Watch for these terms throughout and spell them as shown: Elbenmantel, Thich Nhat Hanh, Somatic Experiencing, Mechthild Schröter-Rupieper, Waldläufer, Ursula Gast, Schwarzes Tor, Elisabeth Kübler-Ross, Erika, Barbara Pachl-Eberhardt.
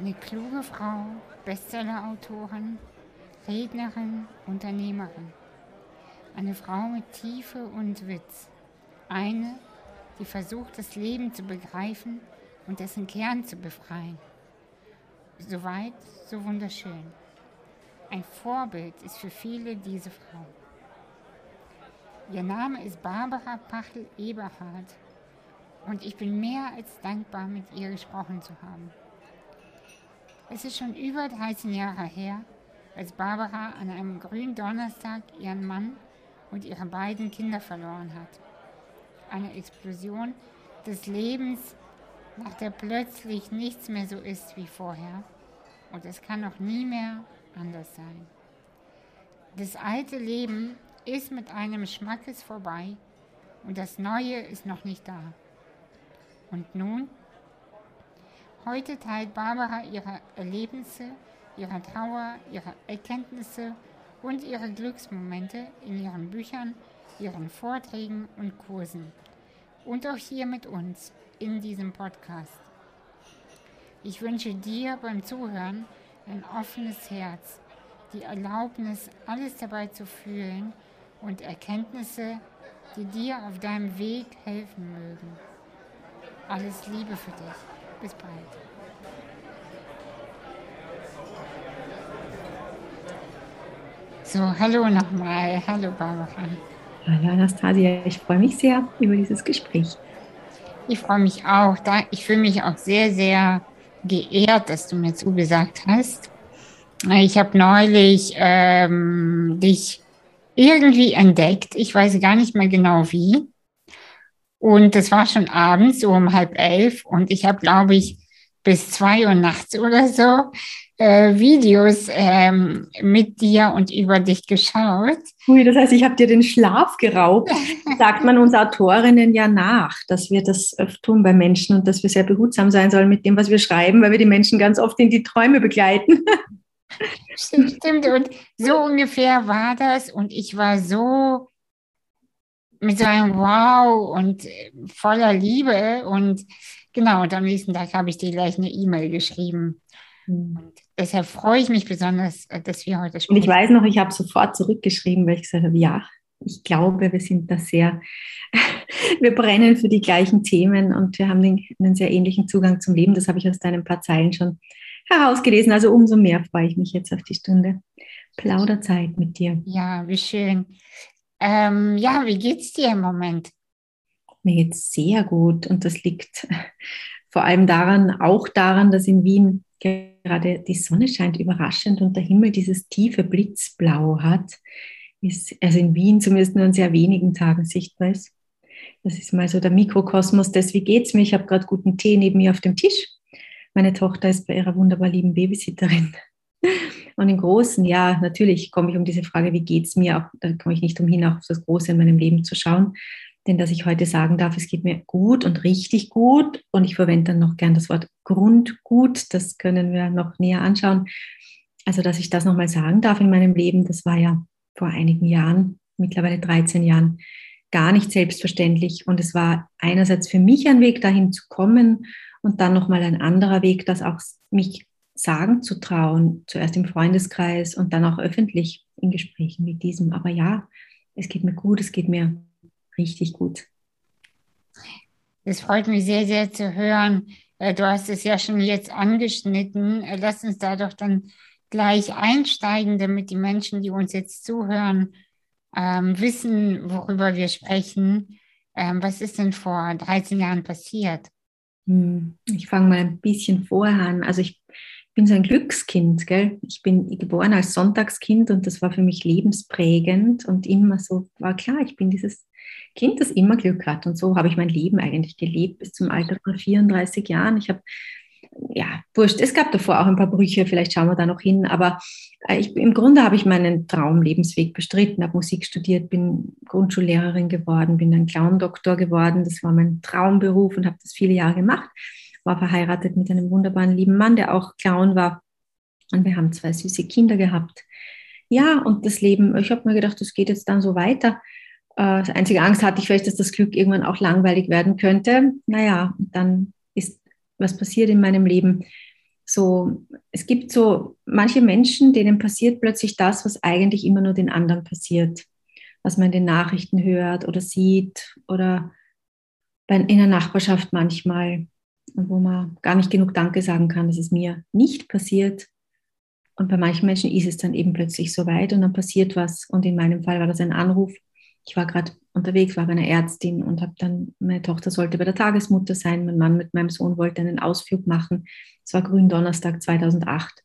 Eine kluge Frau, Bestsellerautorin, Rednerin, Unternehmerin. Eine Frau mit Tiefe und Witz. Eine, die versucht, das Leben zu begreifen und dessen Kern zu befreien. So weit, so wunderschön. Ein Vorbild ist für viele diese Frau. Ihr Name ist Barbara Pachl-Eberhardt und ich bin mehr als dankbar, mit ihr gesprochen zu haben. Es ist schon über 13 Jahre her, als Barbara an einem grünen Donnerstag ihren Mann und ihre beiden Kinder verloren hat. Eine Explosion des Lebens, nach der plötzlich nichts mehr so ist wie vorher. Und es kann auch nie mehr anders sein. Das alte Leben ist mit einem Schmackes vorbei und das Neue ist noch nicht da. Und nun? Heute teilt Barbara ihre Erlebnisse, ihre Trauer, ihre Erkenntnisse und ihre Glücksmomente in ihren Büchern, ihren Vorträgen und Kursen. Und auch hier mit uns in diesem Podcast. Ich wünsche dir beim Zuhören ein offenes Herz, die Erlaubnis, alles dabei zu fühlen und Erkenntnisse, die dir auf deinem Weg helfen mögen. Alles Liebe für dich. Bis bald. So, hallo nochmal. Hallo Barbara. Hallo Anastasia, ich freue mich sehr über dieses Gespräch. Ich freue mich auch. Ich fühle mich auch sehr, sehr geehrt, dass du mir zugesagt hast. Ich habe neulich dich irgendwie entdeckt. Ich weiß gar nicht mehr genau wie. Und das war schon abends, so um 22:30. Und ich habe, glaube ich, bis 2 Uhr nachts oder so Videos mit dir und über dich geschaut. Ui, das heißt, ich habe dir den Schlaf geraubt. Sagt man uns Autorinnen ja nach, dass wir das oft tun bei Menschen und dass wir sehr behutsam sein sollen mit dem, was wir schreiben, weil wir die Menschen ganz oft in die Träume begleiten. Stimmt. Und so ungefähr war das. Und ich war so mit so einem Wow und voller Liebe. Und genau, und am nächsten Tag habe ich dir gleich eine E-Mail geschrieben. Und deshalb freue ich mich besonders, dass wir heute sprechen. Und ich weiß noch, ich habe sofort zurückgeschrieben, weil ich gesagt habe, ja, ich glaube, wir sind da sehr, wir brennen für die gleichen Themen und wir haben einen sehr ähnlichen Zugang zum Leben. Das habe ich aus deinen paar Zeilen schon herausgelesen. Also umso mehr freue ich mich jetzt auf die Stunde Plauderzeit mit dir. Ja, wie schön. Ja, wie geht's dir im Moment? Mir geht's sehr gut und das liegt vor allem daran, dass in Wien gerade die Sonne scheint überraschend und der Himmel dieses tiefe Blitzblau hat, ist also in Wien zumindest nur an sehr wenigen Tagen sichtbar ist. Das ist mal so der Mikrokosmos des, wie geht's mir? Ich habe gerade guten Tee neben mir auf dem Tisch. Meine Tochter ist bei ihrer wunderbar lieben Babysitterin. Und im Großen, ja, natürlich komme ich um diese Frage, wie geht's mir, auch, da komme ich nicht umhin, auch auf das Große in meinem Leben zu schauen. Denn dass ich heute sagen darf, es geht mir gut und richtig gut. Und ich verwende dann noch gern das Wort Grundgut. Das können wir noch näher anschauen. Also, dass ich das nochmal sagen darf in meinem Leben, das war ja vor einigen Jahren, mittlerweile 13 Jahren, gar nicht selbstverständlich. Und es war einerseits für mich ein Weg, dahin zu kommen und dann nochmal ein anderer Weg, das auch mich sagen zu trauen, zuerst im Freundeskreis und dann auch öffentlich in Gesprächen wie diesem. Aber ja, es geht mir gut, es geht mir richtig gut. Es freut mich sehr, sehr zu hören. Du hast es ja schon jetzt angeschnitten. Lass uns da doch dann gleich einsteigen, damit die Menschen, die uns jetzt zuhören, wissen, worüber wir sprechen. Was ist denn vor 13 Jahren passiert? Ich fange mal ein bisschen vorher an. Also ich bin so ein Glückskind, gell? Ich bin geboren als Sonntagskind und das war für mich lebensprägend und immer so, war klar, ich bin dieses Kind, das immer Glück hat. Und so habe ich mein Leben eigentlich gelebt, bis zum Alter von 34 Jahren. Ich habe, ja, wurscht, es gab davor auch ein paar Brüche, vielleicht schauen wir da noch hin, aber im Grunde habe ich meinen Traumlebensweg bestritten, habe Musik studiert, bin Grundschullehrerin geworden, bin dann Clown-Doktor geworden, das war mein Traumberuf und habe das viele Jahre gemacht, war verheiratet mit einem wunderbaren lieben Mann, der auch Clown war und wir haben 2 süße Kinder gehabt. Ja, und das Leben, ich habe mir gedacht, das geht jetzt dann so weiter. Die einzige Angst hatte ich vielleicht, dass das Glück irgendwann auch langweilig werden könnte. Naja, dann ist was passiert in meinem Leben. So, es gibt so manche Menschen, denen passiert plötzlich das, was eigentlich immer nur den anderen passiert, was man in den Nachrichten hört oder sieht oder in der Nachbarschaft manchmal, wo man gar nicht genug Danke sagen kann, dass es mir nicht passiert. Und bei manchen Menschen ist es dann eben plötzlich soweit und dann passiert was. Und in meinem Fall war das ein Anruf. Ich war gerade unterwegs, war bei einer Ärztin und habe dann, meine Tochter sollte bei der Tagesmutter sein, mein Mann mit meinem Sohn wollte einen Ausflug machen. Es war Gründonnerstag 2008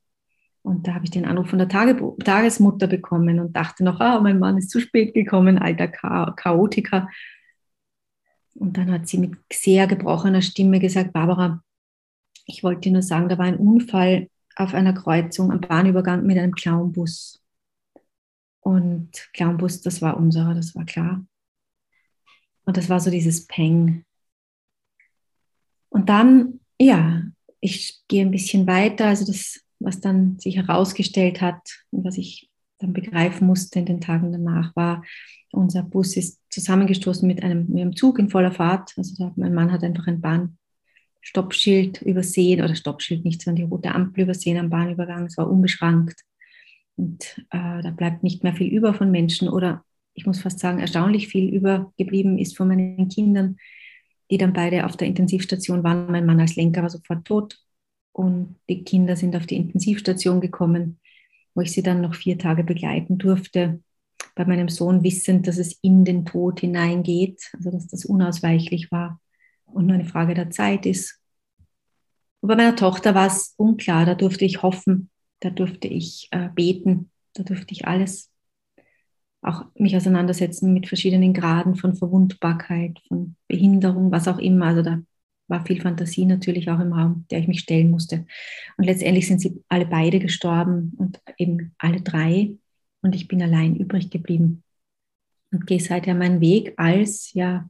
und da habe ich den Anruf von der Tagesmutter bekommen und dachte noch, mein Mann ist zu spät gekommen, alter Chaotiker. Und dann hat sie mit sehr gebrochener Stimme gesagt, Barbara, ich wollte dir nur sagen, da war ein Unfall auf einer Kreuzung am Bahnübergang mit einem Clownbus. Und Clownbus, das war unserer, das war klar. Und das war so dieses Peng. Und dann, ja, ich gehe ein bisschen weiter, also das, was dann sich herausgestellt hat und was ich dann begreifen musste in den Tagen danach, war, unser Bus ist zusammengestoßen mit einem Zug in voller Fahrt. Also mein Mann hat einfach ein Bahnstoppschild übersehen, oder Stoppschild nicht, sondern die rote Ampel übersehen am Bahnübergang. Es war unbeschrankt. Und da bleibt nicht mehr viel über von Menschen, oder ich muss fast sagen, erstaunlich viel übergeblieben ist von meinen Kindern, die dann beide auf der Intensivstation waren. Mein Mann als Lenker war sofort tot und die Kinder sind auf die Intensivstation gekommen, wo ich sie dann noch 4 Tage begleiten durfte. Bei meinem Sohn wissend, dass es in den Tod hineingeht, also dass das unausweichlich war und nur eine Frage der Zeit ist. Und bei meiner Tochter war es unklar, da durfte ich hoffen, da durfte ich beten, da durfte ich alles, auch mich auseinandersetzen mit verschiedenen Graden von Verwundbarkeit, von Behinderung, was auch immer. Also da war viel Fantasie natürlich auch im Raum, der ich mich stellen musste. Und letztendlich sind sie alle beide gestorben und eben alle 3. Und ich bin allein übrig geblieben und gehe seither meinen Weg als, ja,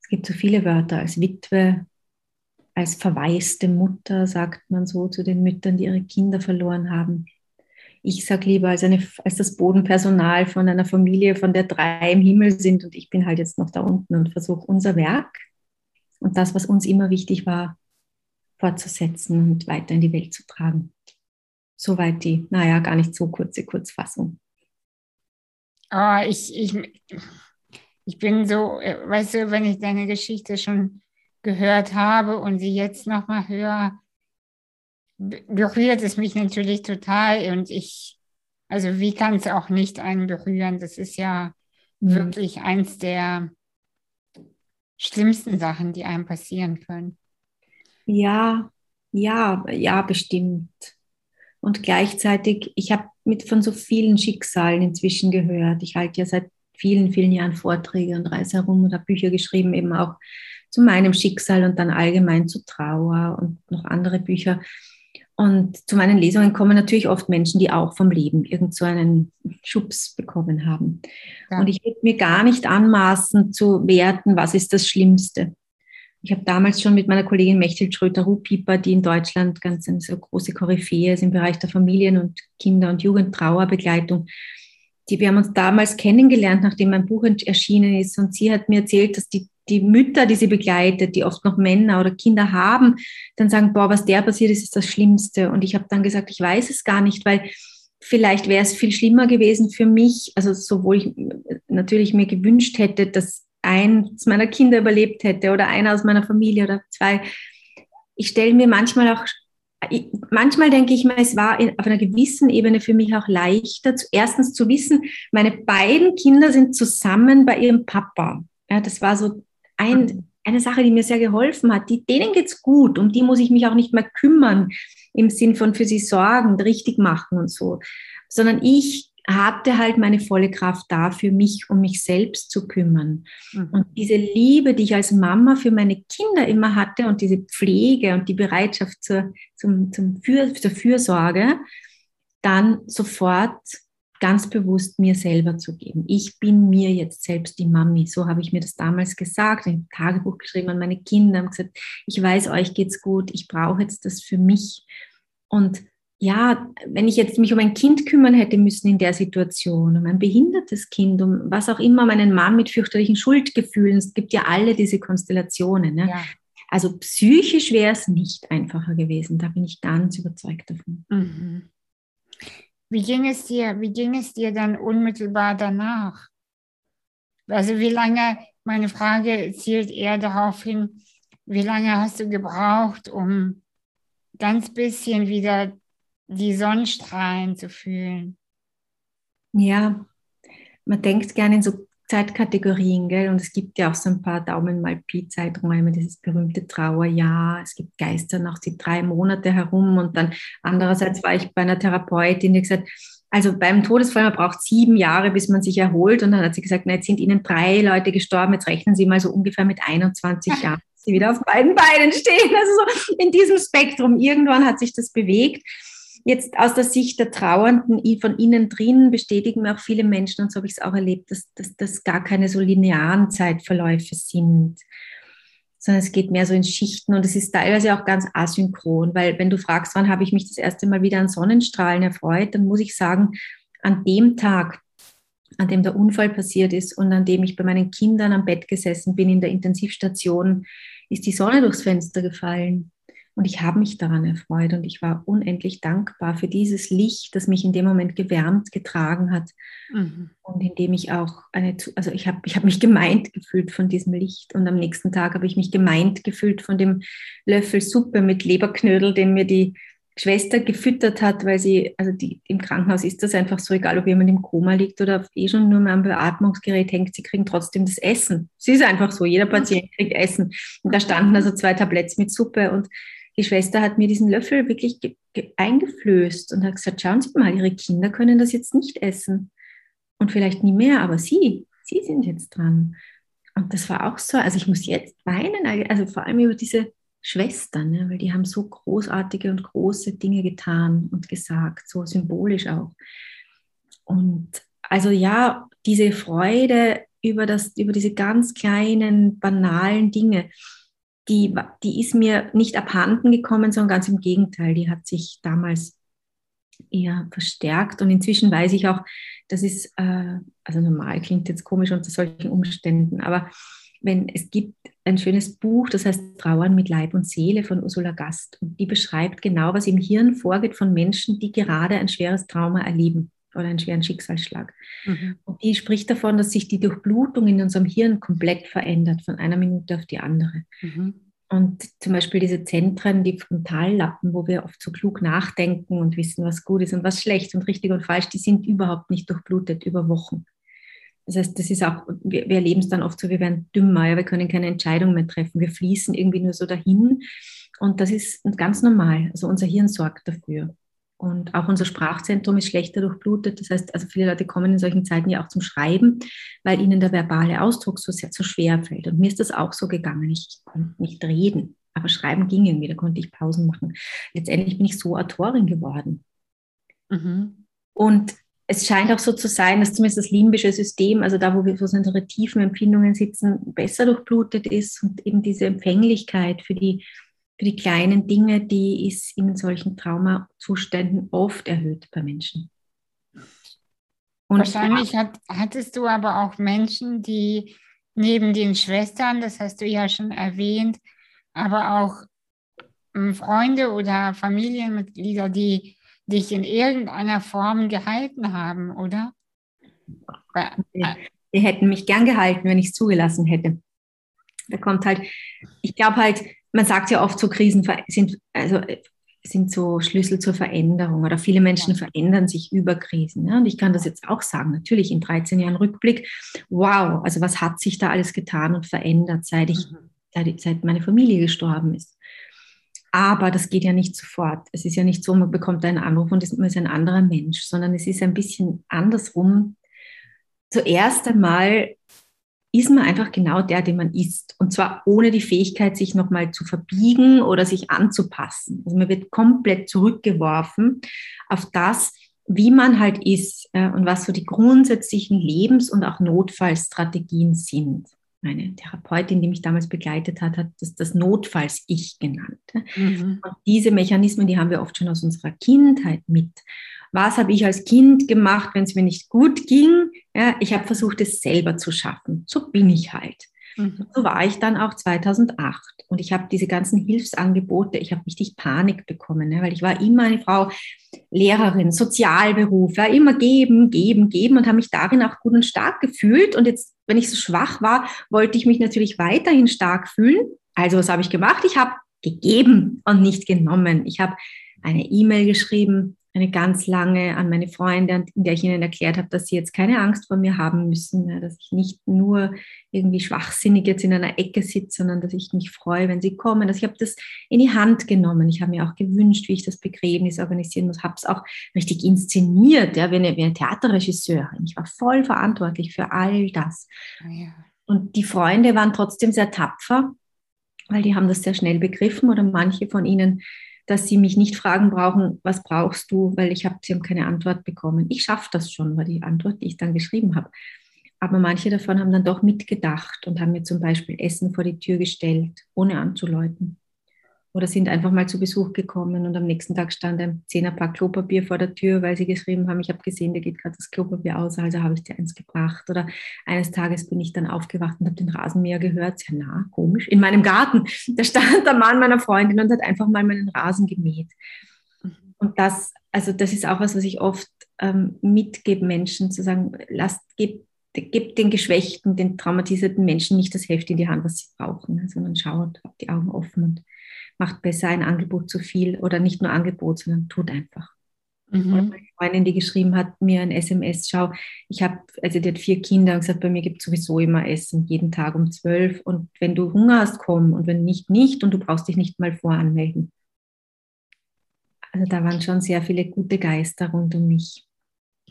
es gibt so viele Wörter, als Witwe, als verwaiste Mutter, sagt man so zu den Müttern, die ihre Kinder verloren haben. Ich sage lieber als das Bodenpersonal von einer Familie, von der 3 im Himmel sind und ich bin halt jetzt noch da unten und versuche unser Werk und das, was uns immer wichtig war, fortzusetzen und weiter in die Welt zu tragen. Soweit die, naja, gar nicht so kurze Kurzfassung. Ich bin so, weißt du, wenn ich deine Geschichte schon gehört habe und sie jetzt nochmal höre, berührt es mich natürlich total und also wie kann es auch nicht einen berühren? Das ist ja wirklich eins der schlimmsten Sachen, die einem passieren können. Ja, bestimmt. Und gleichzeitig, ich habe von so vielen Schicksalen inzwischen gehört. Ich halte ja seit vielen, vielen Jahren Vorträge und reise herum und habe Bücher geschrieben, eben auch zu meinem Schicksal und dann allgemein zu Trauer und noch andere Bücher. Und zu meinen Lesungen kommen natürlich oft Menschen, die auch vom Leben irgend so einen Schubs bekommen haben. Ja. Und ich würde mir gar nicht anmaßen zu werten, was ist das Schlimmste. Ich habe damals schon mit meiner Kollegin Mechthild Schröter-Rupieper, die in Deutschland ganz eine so große Koryphäe ist im Bereich der Familien- und Kinder- und Jugendtrauerbegleitung, wir haben uns damals kennengelernt, nachdem mein Buch erschienen ist. Und sie hat mir erzählt, dass die Mütter, die sie begleitet, die oft noch Männer oder Kinder haben, dann sagen, boah, was der passiert ist, ist das Schlimmste. Und ich habe dann gesagt, ich weiß es gar nicht, weil vielleicht wäre es viel schlimmer gewesen für mich, also sowohl ich natürlich mir gewünscht hätte, dass eins meiner Kinder überlebt hätte oder einer aus meiner Familie oder 2. Ich stelle mir manchmal denke ich mal, es war auf einer gewissen Ebene für mich auch leichter, erstens zu wissen, meine beiden Kinder sind zusammen bei ihrem Papa. Ja, das war so eine Sache, die mir sehr geholfen hat. Denen geht's gut, um die muss ich mich auch nicht mehr kümmern, im Sinn von für sie sorgen, richtig machen und so. Sondern ich hatte halt meine volle Kraft da für mich, um mich selbst zu kümmern. Mhm. Und diese Liebe, die ich als Mama für meine Kinder immer hatte und diese Pflege und die Bereitschaft zur Fürsorge, dann sofort ganz bewusst mir selber zu geben. Ich bin mir jetzt selbst die Mami. So habe ich mir das damals gesagt. Ich habe ein Tagebuch geschrieben an meine Kinder und gesagt, ich weiß, euch geht's gut. Ich brauche jetzt das für mich. Und ja, wenn ich jetzt mich um ein Kind kümmern hätte müssen in der Situation, um ein behindertes Kind, um was auch immer, meinen Mann mit fürchterlichen Schuldgefühlen, es gibt ja alle diese Konstellationen, ne? Ja. Also psychisch wäre es nicht einfacher gewesen, da bin ich ganz überzeugt davon. Mhm. Wie ging es dir dann unmittelbar danach? Also wie lange, meine Frage zielt eher darauf hin, wie lange hast du gebraucht, um ganz bisschen wieder die Sonnenstrahlen zu fühlen? Ja, man denkt gerne in so Zeitkategorien, gell? Und es gibt ja auch so ein paar Daumen mal Pi-Zeiträume, dieses berühmte Trauerjahr, es gibt Geister noch die 3 Monate herum und dann andererseits war ich bei einer Therapeutin, die gesagt, also beim Todesfall, man braucht 7 Jahre, bis man sich erholt und dann hat sie gesagt, na, jetzt sind Ihnen 3 Leute gestorben, jetzt rechnen Sie mal so ungefähr mit 21 Jahren, dass Sie wieder auf beiden Beinen stehen, also so in diesem Spektrum, irgendwann hat sich das bewegt. Jetzt aus der Sicht der Trauernden von innen drin bestätigen mir auch viele Menschen, und so habe ich es auch erlebt, dass das gar keine so linearen Zeitverläufe sind, sondern es geht mehr so in Schichten und es ist teilweise auch ganz asynchron, weil wenn du fragst, wann habe ich mich das erste Mal wieder an Sonnenstrahlen erfreut, dann muss ich sagen, an dem Tag, an dem der Unfall passiert ist und an dem ich bei meinen Kindern am Bett gesessen bin in der Intensivstation, ist die Sonne durchs Fenster gefallen. Und ich habe mich daran erfreut und ich war unendlich dankbar für dieses Licht, das mich in dem Moment gewärmt getragen hat. Mhm. Und in dem ich auch ich habe mich gemeint gefühlt von diesem Licht. Und am nächsten Tag habe ich mich gemeint gefühlt von dem Löffel Suppe mit Leberknödel, den mir die Schwester gefüttert hat, weil sie, im Krankenhaus ist das einfach so, egal ob jemand im Koma liegt oder schon nur mal am Beatmungsgerät hängt, sie kriegen trotzdem das Essen. Es ist einfach so, jeder Patient kriegt Essen. Und da standen also 2 Tabletts mit Suppe und die Schwester hat mir diesen Löffel wirklich eingeflößt und hat gesagt, schauen Sie mal, Ihre Kinder können das jetzt nicht essen und vielleicht nie mehr, aber Sie sind jetzt dran. Und das war auch so, also ich muss jetzt weinen, also vor allem über diese Schwestern, ne, weil die haben so großartige und große Dinge getan und gesagt, so symbolisch auch. Und also ja, diese Freude über diese ganz kleinen, banalen Dinge, die ist mir nicht abhanden gekommen, sondern ganz im Gegenteil, die hat sich damals eher verstärkt und inzwischen weiß ich auch, das ist, also normal klingt jetzt komisch unter solchen Umständen, aber es gibt ein schönes Buch, das heißt Trauern mit Leib und Seele von Ursula Gast und die beschreibt genau, was im Hirn vorgeht von Menschen, die gerade ein schweres Trauma erleben oder einen schweren Schicksalsschlag. Mhm. Und die spricht davon, dass sich die Durchblutung in unserem Hirn komplett verändert, von einer Minute auf die andere. Mhm. Und zum Beispiel diese Zentren, die Frontallappen, wo wir oft so klug nachdenken und wissen, was gut ist und was schlecht und richtig und falsch, die sind überhaupt nicht durchblutet über Wochen. Das heißt, das ist auch, wir erleben es dann oft so, wir werden dümmer, ja, wir können keine Entscheidung mehr treffen, wir fließen irgendwie nur so dahin und das ist ganz normal. Also unser Hirn sorgt dafür. Und auch unser Sprachzentrum ist schlechter durchblutet. Das heißt, also viele Leute kommen in solchen Zeiten ja auch zum Schreiben, weil ihnen der verbale Ausdruck so schwer fällt. Und mir ist das auch so gegangen. Ich konnte nicht reden, aber schreiben ging irgendwie. Da konnte ich Pausen machen. Letztendlich bin ich so Autorin geworden. Mhm. Und es scheint auch so zu sein, dass zumindest das limbische System, also da, wo wir so unsere tiefen Empfindungen sitzen, besser durchblutet ist und eben diese Empfänglichkeit für die kleinen Dinge, die ist in solchen Traumazuständen oft erhöht bei Menschen. Und wahrscheinlich hattest du aber auch Menschen, die neben den Schwestern, das hast du ja schon erwähnt, aber auch Freunde oder Familienmitglieder, die dich in irgendeiner Form gehalten haben, oder? Die hätten mich gern gehalten, wenn ich es zugelassen hätte. Da kommt halt, ich glaube halt, man sagt ja oft, so Krisen sind so Schlüssel zur Veränderung oder viele Menschen verändern sich über Krisen. Ne? Und ich kann das jetzt auch sagen, natürlich in 13 Jahren Rückblick, wow, also was hat sich da alles getan und verändert, seit meine Familie gestorben ist. Aber das geht ja nicht sofort. Es ist ja nicht so, man bekommt einen Anruf und man ist ein anderer Mensch, sondern es ist ein bisschen andersrum. Zuerst einmal ist man einfach genau der, den man ist. Und zwar ohne die Fähigkeit, sich nochmal zu verbiegen oder sich anzupassen. Also man wird komplett zurückgeworfen auf das, wie man halt ist und was so die grundsätzlichen Lebens- und auch Notfallstrategien sind. Meine Therapeutin, die mich damals begleitet hat, hat das Notfalls-Ich genannt. Mhm. Und diese Mechanismen, die haben wir oft schon aus unserer Kindheit mit. Was habe ich als Kind gemacht, wenn es mir nicht gut ging? Ja, ich habe versucht, es selber zu schaffen. So bin ich halt. So war ich dann auch 2008 und ich habe diese ganzen Hilfsangebote, ich habe richtig Panik bekommen, ne? Weil ich war immer eine Frau, Lehrerin, Sozialberuf, war immer geben und habe mich darin auch gut und stark gefühlt. Und jetzt, wenn ich so schwach war, wollte ich mich natürlich weiterhin stark fühlen. Also was habe ich gemacht? Ich habe gegeben und nicht genommen. Ich habe eine E-Mail geschrieben, eine ganz lange an meine Freunde, in der ich ihnen erklärt habe, dass sie jetzt keine Angst vor mir haben müssen, dass ich nicht nur irgendwie schwachsinnig jetzt in einer Ecke sitze, sondern dass ich mich freue, wenn sie kommen. Also ich habe das in die Hand genommen. Ich habe mir auch gewünscht, wie ich das Begräbnis organisieren muss. Habe es auch richtig inszeniert, ja, wie eine Theaterregisseurin. Ich war voll verantwortlich für all das. Ja. Und die Freunde waren trotzdem sehr tapfer, weil die haben das sehr schnell begriffen oder manche von ihnen, dass sie mich nicht fragen brauchen, was brauchst du, weil sie haben keine Antwort bekommen. Ich schaffe das schon, war die Antwort, die ich dann geschrieben habe. Aber manche davon haben dann doch mitgedacht und haben mir zum Beispiel Essen vor die Tür gestellt, ohne anzuläuten. Oder sind einfach mal zu Besuch gekommen und am nächsten Tag stand ein 10er-Pack Klopapier vor der Tür, weil sie geschrieben haben, ich habe gesehen, da geht gerade das Klopapier aus, also habe ich dir eins gebracht. Oder eines Tages bin ich dann aufgewacht und habe den Rasenmäher gehört, sehr nah, komisch, in meinem Garten. Da stand der Mann meiner Freundin und hat einfach mal meinen Rasen gemäht. Und das ist auch was ich oft mitgebe Menschen, zu sagen, gebt den Geschwächten, den traumatisierten Menschen nicht das Heft in die Hand, was sie brauchen, sondern schaut, habt die Augen offen und macht besser ein Angebot zu viel oder nicht nur Angebot, sondern tut einfach. Und meine Freundin, die geschrieben hat, mir ein SMS, die hat 4 Kinder und gesagt, bei mir gibt es sowieso immer Essen, jeden Tag um 12 und wenn du Hunger hast, komm und wenn nicht und du brauchst dich nicht mal voranmelden. Also da waren schon sehr viele gute Geister rund um mich.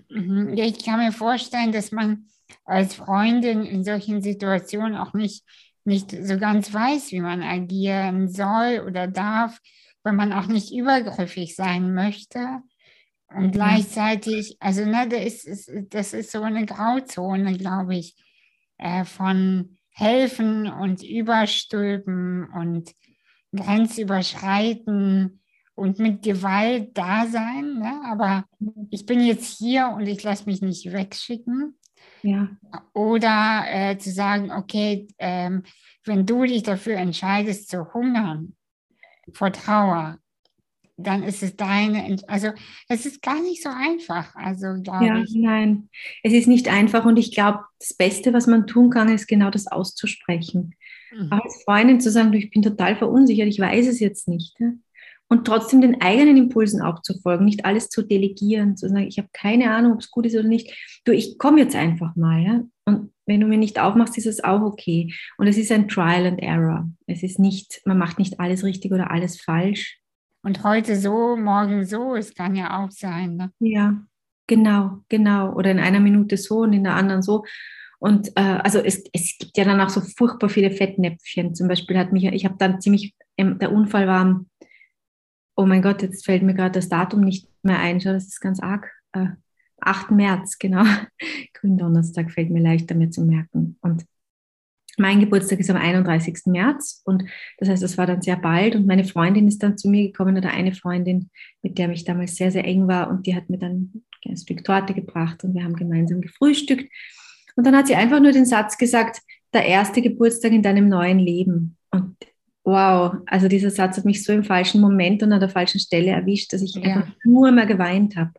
Ich kann mir vorstellen, dass man als Freundin in solchen Situationen auch nicht so ganz weiß, wie man agieren soll oder darf, weil man auch nicht übergriffig sein möchte. Und gleichzeitig, das ist so eine Grauzone, glaube ich, von helfen und überstülpen und grenzüberschreiten und mit Gewalt da sein. Ne? Aber ich bin jetzt hier und ich lasse mich nicht wegschicken. Ja. Oder zu sagen, okay, wenn du dich dafür entscheidest zu hungern vor Trauer, dann ist es deine, also es ist gar nicht so einfach, also glaube ich. Nein, es ist nicht einfach und ich glaube, das Beste, was man tun kann, ist genau das auszusprechen. Auch als Freundin zu sagen, ich bin total verunsichert, ich weiß es jetzt nicht. Ne? Und trotzdem den eigenen Impulsen auch zu folgen, nicht alles zu delegieren, zu sagen, ich habe keine Ahnung, ob es gut ist oder nicht. Du, ich komme jetzt einfach mal. Ja? Und wenn du mir nicht aufmachst, ist es auch okay. Und es ist ein Trial and Error. Es ist nicht, man macht nicht alles richtig oder alles falsch. Und heute so, morgen so, es kann ja auch sein. Ne? Ja, genau. Oder in einer Minute so und in der anderen so. Und es gibt ja dann auch so furchtbar viele Fettnäpfchen. Zum Beispiel der Unfall war am, oh mein Gott, jetzt fällt mir gerade das Datum nicht mehr ein. Schau, das ist ganz arg. 8. März, genau. Gründonnerstag fällt mir leichter, mir zu merken. Und mein Geburtstag ist am 31. März. Und das heißt, das war dann sehr bald. Und meine Freundin ist dann zu mir gekommen, oder eine Freundin, mit der ich damals sehr, sehr eng war. Und die hat mir dann ein Stück Torte gebracht. Und wir haben gemeinsam gefrühstückt. Und dann hat sie einfach nur den Satz gesagt, der erste Geburtstag in deinem neuen Leben. Und wow, also dieser Satz hat mich so im falschen Moment und an der falschen Stelle erwischt, dass ich einfach nur mehr geweint habe.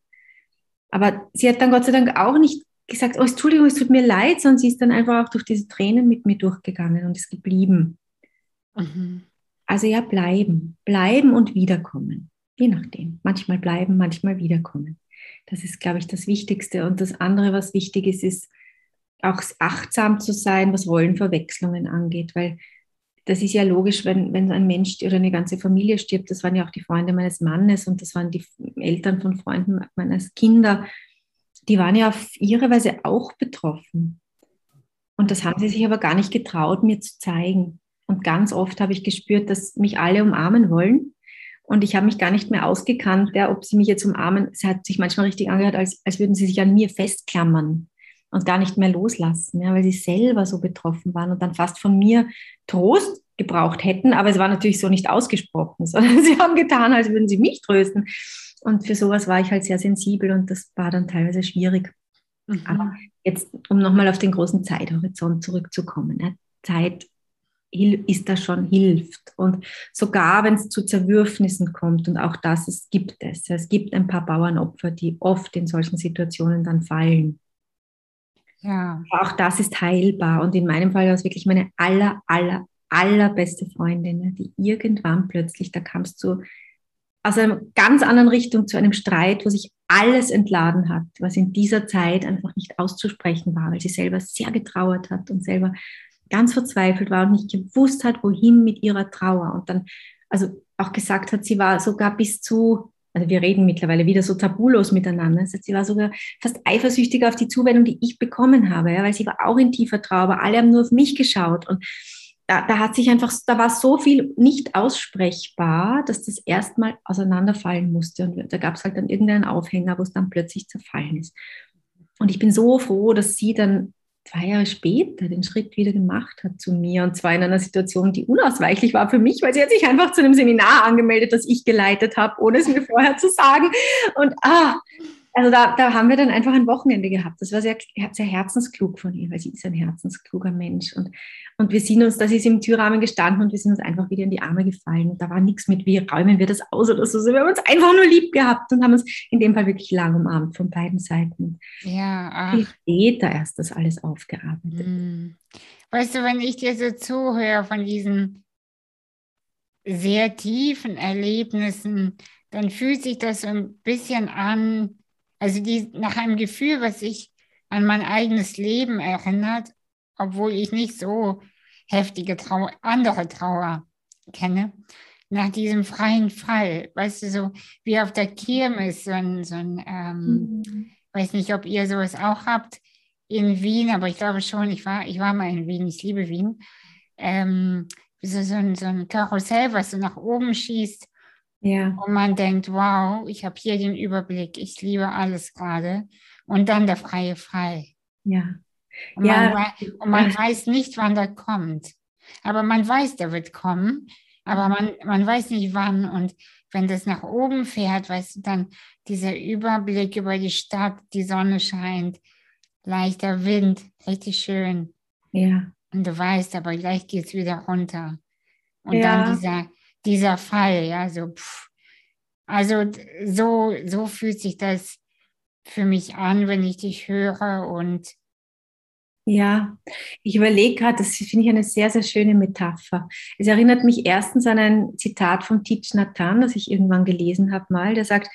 Aber sie hat dann Gott sei Dank auch nicht gesagt, oh, Entschuldigung, es tut mir leid, sondern sie ist dann einfach auch durch diese Tränen mit mir durchgegangen und ist geblieben. Also ja, bleiben und wiederkommen, je nachdem. Manchmal bleiben, manchmal wiederkommen. Das ist, glaube ich, das Wichtigste. Und das andere, was wichtig ist, ist auch achtsam zu sein, was Rollenverwechslungen angeht, weil das ist ja logisch, wenn ein Mensch oder eine ganze Familie stirbt, das waren ja auch die Freunde meines Mannes und das waren die Eltern von Freunden meines Kinder, die waren ja auf ihre Weise auch betroffen. Und das haben sie sich aber gar nicht getraut, mir zu zeigen. Und ganz oft habe ich gespürt, dass mich alle umarmen wollen und ich habe mich gar nicht mehr ausgekannt, ob sie mich jetzt umarmen. Es hat sich manchmal richtig angehört, als würden sie sich an mir festklammern und gar nicht mehr loslassen, weil sie selber so betroffen waren und dann fast von mir Trost gebraucht hätten, aber es war natürlich so nicht ausgesprochen, sondern sie haben getan, als würden sie mich trösten. Und für sowas war ich halt sehr sensibel und das war dann teilweise schwierig. Aber jetzt, um nochmal auf den großen Zeithorizont zurückzukommen, Zeit ist da schon hilft. Und sogar, wenn es zu Zerwürfnissen kommt, und auch das gibt es. Es gibt ein paar Bauernopfer, die oft in solchen Situationen dann fallen. Ja. Auch das ist heilbar. Und in meinem Fall war es wirklich meine allerbeste Freundin, die irgendwann plötzlich, da kam es aus einer ganz anderen Richtung zu einem Streit, wo sich alles entladen hat, was in dieser Zeit einfach nicht auszusprechen war, weil sie selber sehr getrauert hat und selber ganz verzweifelt war und nicht gewusst hat, wohin mit ihrer Trauer. Und dann also auch gesagt hat, sie war sogar bis zu, also wir reden mittlerweile wieder so tabulos miteinander, also sie war sogar fast eifersüchtig auf die Zuwendung, die ich bekommen habe, ja, weil sie war auch in tiefer Trauer, alle haben nur auf mich geschaut. Und da war so viel nicht aussprechbar, dass das erstmal auseinanderfallen musste. Und da gab es halt dann irgendeinen Aufhänger, wo es dann plötzlich zerfallen ist. Und ich bin so froh, dass sie dann 2 Jahre später den Schritt wieder gemacht hat zu mir. Und zwar in einer Situation, die unausweichlich war für mich, weil sie hat sich einfach zu einem Seminar angemeldet, das ich geleitet habe, ohne es mir vorher zu sagen. Und also da haben wir dann einfach ein Wochenende gehabt. Das war sehr, sehr herzensklug von ihr, weil sie ist ein herzenskluger Mensch. Und wir sind uns, da ist sie im Türrahmen gestanden und wir sind uns einfach wieder in die Arme gefallen. Und da war nichts mit, wie räumen wir das aus oder so. Wir haben uns einfach nur lieb gehabt und haben uns in dem Fall wirklich lang umarmt von beiden Seiten. Ja, ach. Später erst das alles aufgearbeitet. Hm. Weißt du, wenn ich dir so zuhöre von diesen sehr tiefen Erlebnissen, dann fühlt sich das so ein bisschen an, also nach einem Gefühl, was ich an mein eigenes Leben erinnert, obwohl ich nicht so heftige Trauer kenne, nach diesem freien Fall. Weißt du, so wie auf der Kirmes, weiß nicht, ob ihr sowas auch habt in Wien, aber ich glaube schon, ich war mal in Wien, ich liebe Wien, so ein Karussell, was du nach oben schießt. Ja. Und man denkt, wow, ich habe hier den Überblick, ich liebe alles gerade. Und dann der freie Fall. Ja. Und man weiß nicht, wann der kommt. Aber man weiß, der wird kommen, aber man weiß nicht, wann. Und wenn das nach oben fährt, weißt du, dann dieser Überblick über die Stadt, die Sonne scheint, leichter Wind, richtig schön. Ja. Und du weißt, aber gleich geht es wieder runter. Und dann dieser Fall, ja, so, also so fühlt sich das für mich an, wenn ich dich höre. Und ja, ich überlege gerade, das finde ich eine sehr, sehr schöne Metapher. Es erinnert mich erstens an ein Zitat von Thich Nhat Hanh, das ich irgendwann gelesen habe mal, der sagt,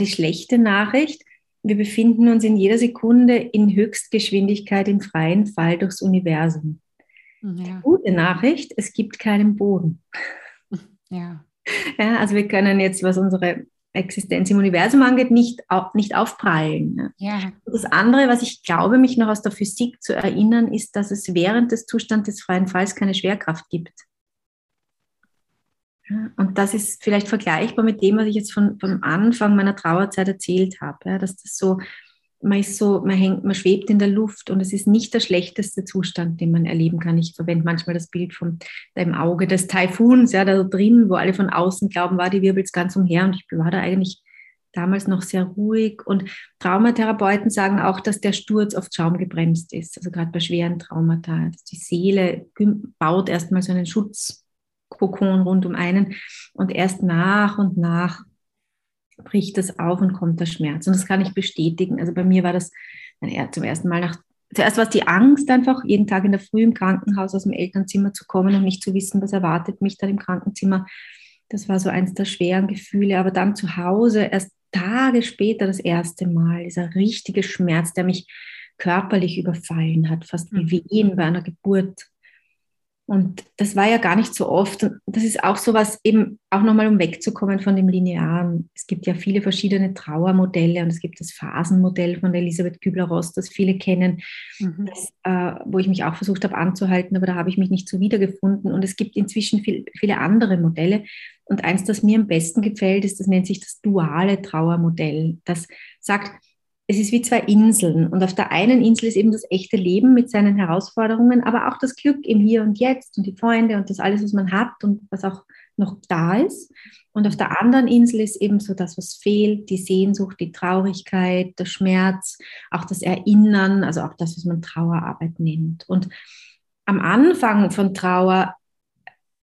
die schlechte Nachricht, wir befinden uns in jeder Sekunde in Höchstgeschwindigkeit im freien Fall durchs Universum. Ja. Die gute Nachricht, es gibt keinen Boden. Ja, also wir können jetzt, was unsere Existenz im Universum angeht, nicht aufprallen. Ja. Das andere, was ich glaube, mich noch aus der Physik zu erinnern, ist, dass es während des Zustands des freien Falls keine Schwerkraft gibt. Und das ist vielleicht vergleichbar mit dem, was ich jetzt vom Anfang meiner Trauerzeit erzählt habe, dass das so, man schwebt in der Luft und es ist nicht der schlechteste Zustand, den man erleben kann. Ich verwende manchmal das Bild von dem Auge des Taifuns, ja, da drin, wo alle von außen glauben, war die wirbelt ganz umher, und ich war da eigentlich damals noch sehr ruhig. Und Traumatherapeuten sagen auch, dass der Sturz oft schaumgebremst ist, also gerade bei schweren Traumata. Die Seele baut erstmal so einen Schutzkokon rund um einen und erst nach und nach bricht das auf und kommt der Schmerz. Und das kann ich bestätigen. Also bei mir war das zum ersten Mal zuerst war es die Angst einfach, jeden Tag in der Früh im Krankenhaus aus dem Elternzimmer zu kommen und nicht zu wissen, was erwartet mich dann im Krankenzimmer. Das war so eins der schweren Gefühle. Aber dann zu Hause, erst Tage später das erste Mal, dieser richtige Schmerz, der mich körperlich überfallen hat, fast wie Wehen bei einer Geburt. Und das war ja gar nicht so oft. Und das ist auch sowas, eben auch nochmal, um wegzukommen von dem Linearen. Es gibt ja viele verschiedene Trauermodelle und es gibt das Phasenmodell von Elisabeth Kübler-Ross, das viele kennen, wo ich mich auch versucht habe anzuhalten, aber da habe ich mich nicht so wiedergefunden. Und es gibt inzwischen viele andere Modelle. Und eins, das mir am besten gefällt, ist, das nennt sich das duale Trauermodell. Das sagt, es ist wie 2 Inseln, und auf der einen Insel ist eben das echte Leben mit seinen Herausforderungen, aber auch das Glück im Hier und Jetzt und die Freunde und das alles, was man hat und was auch noch da ist. Und auf der anderen Insel ist eben so das, was fehlt, die Sehnsucht, die Traurigkeit, der Schmerz, auch das Erinnern, also auch das, was man Trauerarbeit nennt. Und am Anfang von Trauer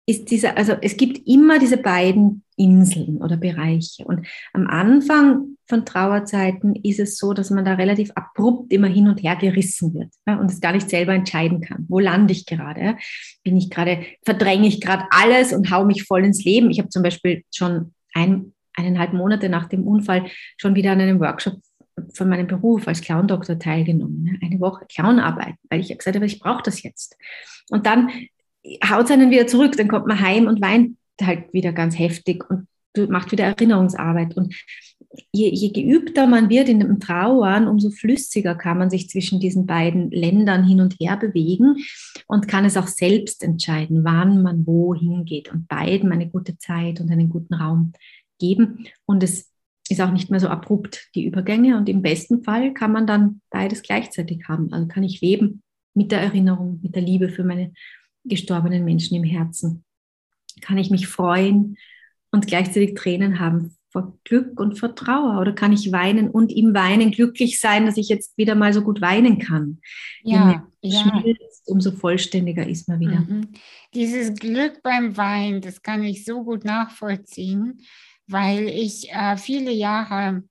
ist dieser, also es gibt immer diese beiden Inseln oder Bereiche. Und am Anfang von Trauerzeiten ist es so, dass man da relativ abrupt immer hin und her gerissen wird, ja, und es gar nicht selber entscheiden kann. Wo lande ich gerade? Ja? Bin ich gerade, verdränge ich gerade alles und haue mich voll ins Leben? Ich habe zum Beispiel schon eineinhalb Monate nach dem Unfall schon wieder an einem Workshop von meinem Beruf als Clown-Doktor teilgenommen. Eine Woche Clownarbeit, weil ich gesagt habe, ich brauche das jetzt. Und dann haut es einen wieder zurück, dann kommt man heim und weint halt wieder ganz heftig und macht wieder Erinnerungsarbeit. Und je geübter man wird in dem Trauern, umso flüssiger kann man sich zwischen diesen beiden Ländern hin und her bewegen und kann es auch selbst entscheiden, wann man wohin geht und beiden eine gute Zeit und einen guten Raum geben. Und es ist auch nicht mehr so abrupt, die Übergänge. Und im besten Fall kann man dann beides gleichzeitig haben. Also kann ich leben mit der Erinnerung, mit der Liebe für meine gestorbenen Menschen im Herzen. Kann ich mich freuen und gleichzeitig Tränen haben vor Glück und vor Trauer? Oder kann ich weinen und im Weinen glücklich sein, dass ich jetzt wieder mal so gut weinen kann? Ja, schmilzt, umso vollständiger ist man wieder. Mhm. Dieses Glück beim Weinen, das kann ich so gut nachvollziehen, weil ich viele Jahre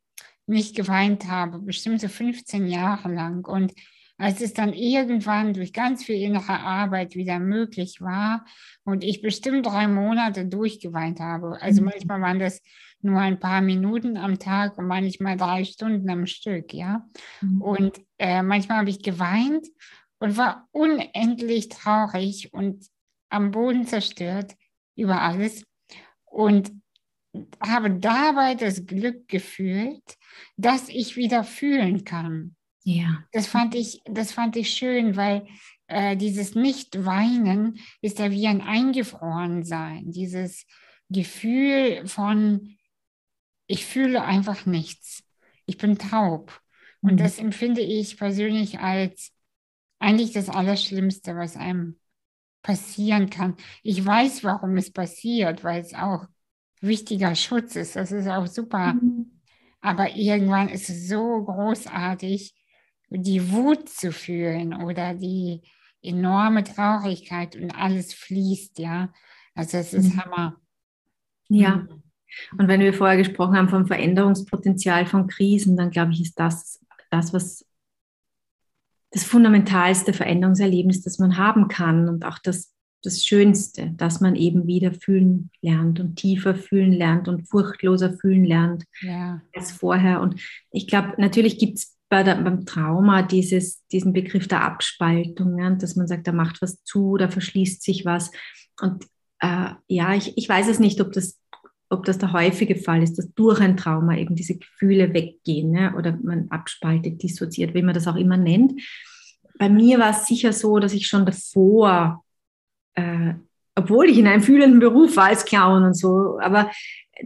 nicht geweint habe, bestimmt so 15 Jahre lang. Und als es dann irgendwann durch ganz viel innere Arbeit wieder möglich war und ich bestimmt 3 Monate durchgeweint habe, also manchmal waren das nur ein paar Minuten am Tag und manchmal 3 Stunden am Stück, ja. Mhm. Und manchmal habe ich geweint und war unendlich traurig und am Boden zerstört über alles und habe dabei das Glück gefühlt, dass ich wieder fühlen kann. Ja. Das fand ich schön, weil dieses Nicht-Weinen ist ja wie ein Eingefrorensein. Dieses Gefühl von, ich fühle einfach nichts. Ich bin taub. Und das empfinde ich persönlich als eigentlich das Allerschlimmste, was einem passieren kann. Ich weiß, warum es passiert, weil es auch wichtiger Schutz ist. Das ist auch super. Mhm. Aber irgendwann ist es so großartig, die Wut zu fühlen oder die enorme Traurigkeit und alles fließt, ja. Also es ist Hammer. Ja, und wenn wir vorher gesprochen haben vom Veränderungspotenzial von Krisen, dann glaube ich, ist das, was das fundamentalste Veränderungserlebnis, das man haben kann und auch das Schönste, dass man eben wieder fühlen lernt und tiefer fühlen lernt und furchtloser fühlen lernt als vorher. Und ich glaube, natürlich gibt es beim Trauma diesen Begriff der Abspaltung, ja, dass man sagt, da macht was zu, da verschließt sich was. Und ich weiß es nicht, ob das der häufige Fall ist, dass durch ein Trauma eben diese Gefühle weggehen, ja, oder man abspaltet, dissoziiert, wie man das auch immer nennt. Bei mir war es sicher so, dass ich schon davor, obwohl ich in einem fühlenden Beruf war als Clown und so, aber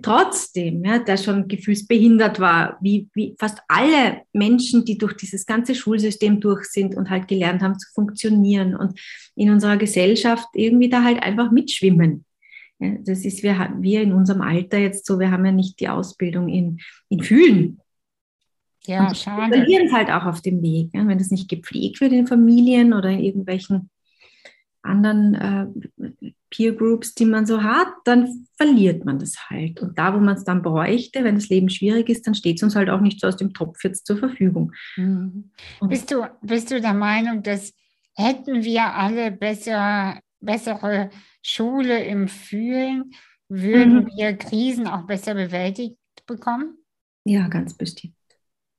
trotzdem, ja, der schon gefühlsbehindert war, wie fast alle Menschen, die durch dieses ganze Schulsystem durch sind und halt gelernt haben zu funktionieren und in unserer Gesellschaft irgendwie da halt einfach mitschwimmen. Ja, das ist wir in unserem Alter jetzt so, wir haben ja nicht die Ausbildung in Fühlen. Ja, schade. Wir verlieren es halt auch auf dem Weg, ja, wenn das nicht gepflegt wird in Familien oder in irgendwelchen anderen Peergroups, die man so hat, dann verliert man das halt. Und da, wo man es dann bräuchte, wenn das Leben schwierig ist, dann steht es uns halt auch nicht so aus dem Topf jetzt zur Verfügung. Mhm. Bist du der Meinung, dass hätten wir alle bessere Schule im Fühlen, würden wir Krisen auch besser bewältigt bekommen? Ja, ganz bestimmt.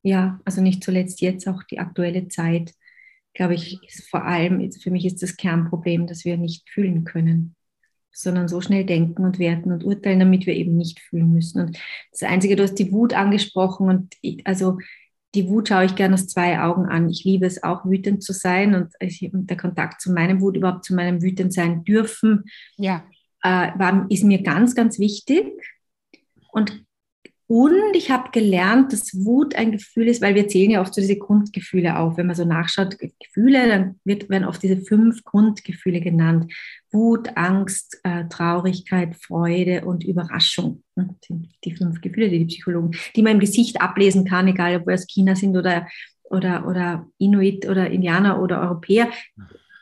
Ja, also nicht zuletzt jetzt auch die aktuelle Zeit. Glaube ich, vor allem für mich ist das Kernproblem, dass wir nicht fühlen können, sondern so schnell denken und werten und urteilen, damit wir eben nicht fühlen müssen. Und das Einzige, du hast die Wut angesprochen und die Wut schaue ich gerne aus 2 Augen an. Ich liebe es auch, wütend zu sein und der Kontakt zu meinem Wut, überhaupt zu meinem wütend sein dürfen, ist mir ganz, ganz wichtig. Und ich habe gelernt, dass Wut ein Gefühl ist, weil wir zählen ja oft so diese Grundgefühle auf. Wenn man so nachschaut, Gefühle, dann werden oft diese 5 Grundgefühle genannt. Wut, Angst, Traurigkeit, Freude und Überraschung. Das sind die 5 Gefühle, die Psychologen, die man im Gesicht ablesen kann, egal ob wir aus China sind oder Inuit oder Indianer oder Europäer.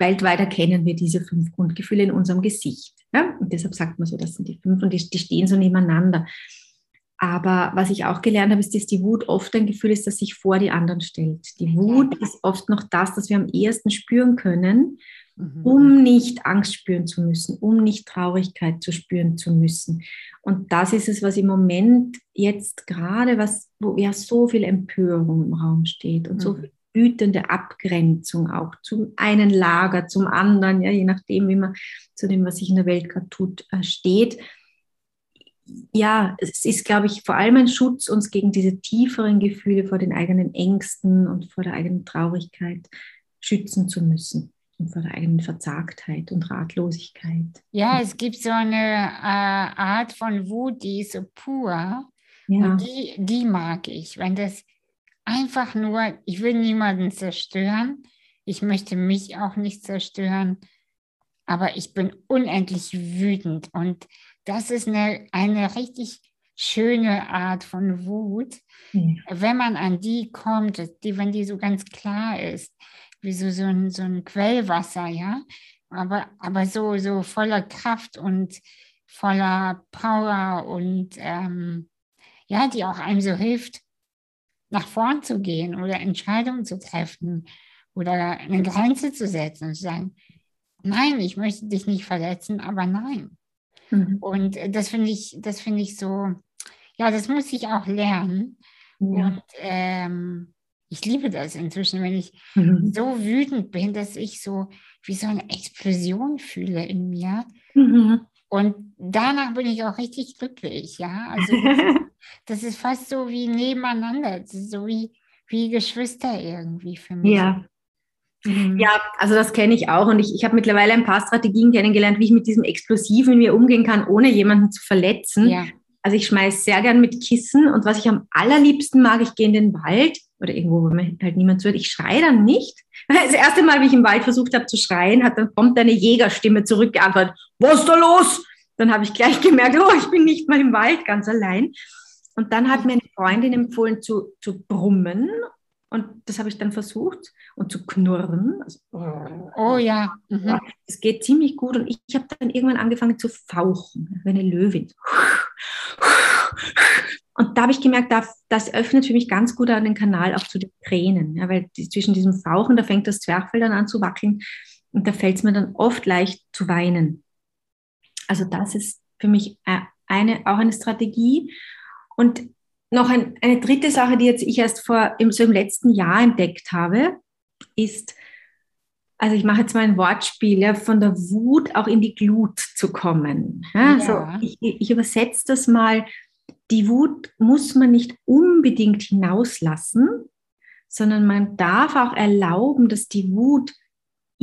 weltweit erkennen wir diese 5 Grundgefühle in unserem Gesicht. Ja? Und deshalb sagt man so, das sind die 5 und die stehen so nebeneinander. Aber was ich auch gelernt habe, ist, dass die Wut oft ein Gefühl ist, das sich vor die anderen stellt. Die Wut ist oft noch das, das wir am ehesten spüren können, um nicht Angst spüren zu müssen, um nicht Traurigkeit zu spüren zu müssen. Und das ist es, was im Moment jetzt gerade, wo ja so viel Empörung im Raum steht und so viel wütende Abgrenzung auch zum einen Lager, zum anderen, ja, je nachdem, wie man zu dem, was sich in der Welt gerade tut, steht. Ja, es ist, glaube ich, vor allem ein Schutz, uns gegen diese tieferen Gefühle vor den eigenen Ängsten und vor der eigenen Traurigkeit schützen zu müssen. Vor der eigenen Verzagtheit und Ratlosigkeit. Ja, es gibt so eine Art von Wut, die ist so pur. Ja. Und die mag ich, wenn das einfach nur, ich will niemanden zerstören, ich möchte mich auch nicht zerstören, aber ich bin unendlich wütend. Und das ist eine richtig schöne Art von Wut. Ja. Wenn man an die kommt, wenn die so ganz klar ist, wie so ein Quellwasser, ja, aber so voller Kraft und voller Power und ja, die auch einem so hilft, nach vorn zu gehen oder Entscheidungen zu treffen oder eine Grenze zu setzen und zu sagen, nein, ich möchte dich nicht verletzen, aber nein. Mhm. Und das finde ich so, ja, das muss ich auch lernen. Ja. Und ich liebe das inzwischen, wenn ich so wütend bin, dass ich so wie so eine Explosion fühle in mir. Mhm. Und danach bin ich auch richtig glücklich, ja. Also das ist fast so wie nebeneinander, das ist so wie Geschwister irgendwie für mich. Ja, ja, also das kenne ich auch. Und ich habe mittlerweile ein paar Strategien kennengelernt, wie ich mit diesem Explosiven in mir umgehen kann, ohne jemanden zu verletzen. Ja. Also ich schmeiße sehr gern mit Kissen und was ich am allerliebsten mag, ich gehe in den Wald oder irgendwo, wo mir halt niemand zuhört, ich schreie dann nicht. Das erste Mal, wie ich im Wald versucht habe zu schreien, dann kommt eine Jägerstimme zurückgeantwortet, was ist da los? Dann habe ich gleich gemerkt, oh, ich bin nicht mal im Wald, ganz allein. Und dann hat mir eine Freundin empfohlen zu brummen und das habe ich dann versucht und zu knurren. Also, oh ja. Mhm. Das geht ziemlich gut und ich habe dann irgendwann angefangen zu fauchen, wie eine Löwin. Und da habe ich gemerkt, das öffnet für mich ganz gut den Kanal auch zu den Tränen. Ja, weil zwischen diesem Fauchen, da fängt das Zwerchfell dann an zu wackeln und da fällt es mir dann oft leicht zu weinen. Also das ist für mich auch eine Strategie. Und noch eine dritte Sache, die jetzt ich erst im letzten Jahr entdeckt habe, ist, also ich mache jetzt mal ein Wortspiel, ja, von der Wut auch in die Glut zu kommen. Ja, ja. Also ich übersetze das mal. Die Wut muss man nicht unbedingt hinauslassen, sondern man darf auch erlauben, dass die Wut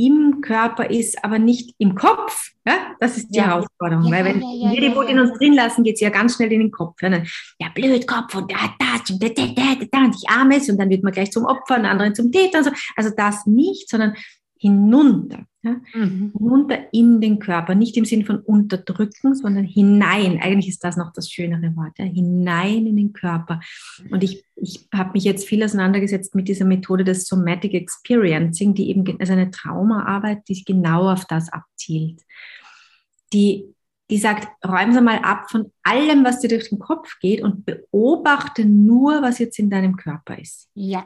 im Körper ist, aber nicht im Kopf. Ja? Das ist die Herausforderung, weil wenn wir die Wut in uns drin lassen, geht sie ja ganz schnell in den Kopf. Ja, der Blödkopf und das und da und ich arme es und dann wird man gleich zum Opfer und anderen zum Täter. Und so. Also das nicht, sondern hinunter. Ja? Hinunter in den Körper, nicht im Sinne von unterdrücken, sondern hinein. Eigentlich ist das noch das schönere Wort, ja? Hinein in den Körper. Und ich habe mich jetzt viel auseinandergesetzt mit dieser Methode des Somatic Experiencing, die eben also eine Traumaarbeit, die genau auf das abzielt. Die sagt, räum sie mal ab von allem, was dir durch den Kopf geht und beobachte nur, was jetzt in deinem Körper ist. Ja.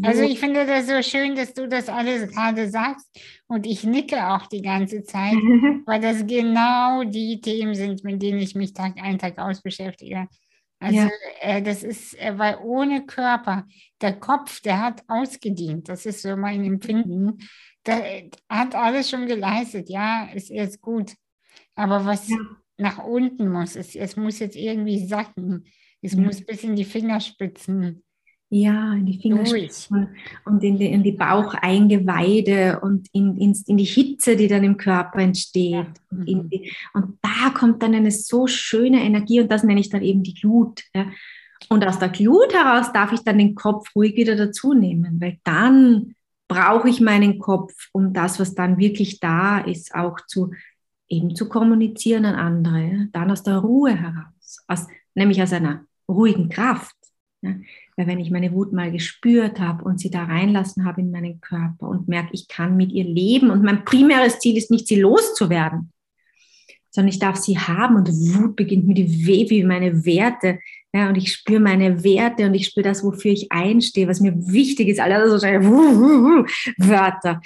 Also ich finde das so schön, dass du das alles gerade sagst und ich nicke auch die ganze Zeit, weil das genau die Themen sind, mit denen ich mich Tag ein, Tag aus beschäftige. Also das ist, weil ohne Körper, der Kopf, der hat ausgedient, das ist so mein Empfinden, der hat alles schon geleistet, ja, ist jetzt gut, aber was nach unten muss, es muss jetzt irgendwie sacken, es muss bis in die Fingerspitzen. Ja, in die Fingerspitzen und in die Baucheingeweide und in die Hitze, die dann im Körper entsteht. Ja. Und da kommt dann eine so schöne Energie und das nenne ich dann eben die Glut. Ja. Und aus der Glut heraus darf ich dann den Kopf ruhig wieder dazu nehmen, weil dann brauche ich meinen Kopf, um das, was dann wirklich da ist, auch zu kommunizieren an andere. Ja. Dann aus der Ruhe heraus, nämlich aus einer ruhigen Kraft. Ja. Weil wenn ich meine Wut mal gespürt habe und sie da reinlassen habe in meinen Körper und merke, ich kann mit ihr leben und mein primäres Ziel ist nicht, sie loszuwerden, sondern ich darf sie haben und Wut beginnt mit dem Weh wie meine Werte. Ja, und ich spüre meine Werte und ich spüre das, wofür ich einstehe, was mir wichtig ist. Alle so Wörter.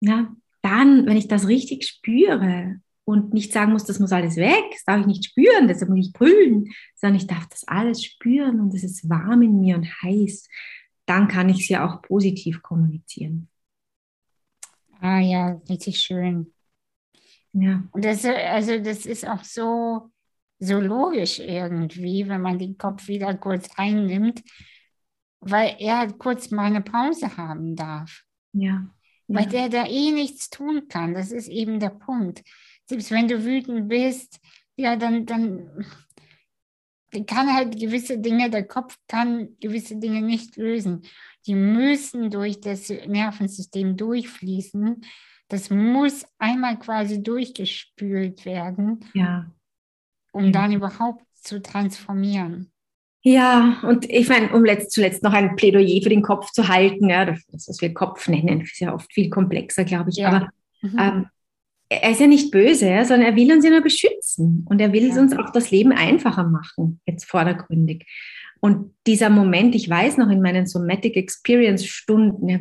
Ja, dann, wenn ich das richtig spüre und nicht sagen muss, das muss alles weg, das darf ich nicht spüren, deshalb muss ich brüllen, sondern ich darf das alles spüren und es ist warm in mir und heiß, dann kann ich es ja auch positiv kommunizieren. Ah ja, richtig schön. Ja. Und das ist auch so logisch irgendwie, wenn man den Kopf wieder kurz einnimmt, weil er halt kurz mal eine Pause haben darf. Ja. Ja. Weil der da eh nichts tun kann. Das ist eben der Punkt. Selbst wenn du wütend bist, ja, dann kann halt gewisse Dinge, der Kopf kann gewisse Dinge nicht lösen. Die müssen durch das Nervensystem durchfließen. Das muss einmal quasi durchgespült werden, ja, um dann überhaupt zu transformieren. Ja, und ich meine, um zuletzt noch ein Plädoyer für den Kopf zu halten, ja, das, was wir Kopf nennen, ist ja oft viel komplexer, glaube ich, ja. Aber er ist ja nicht böse, ja, sondern er will uns ja nur beschützen und er will es uns auch das Leben einfacher machen, jetzt vordergründig. Und dieser Moment, ich weiß noch in meinen Somatic Experience Stunden, ja,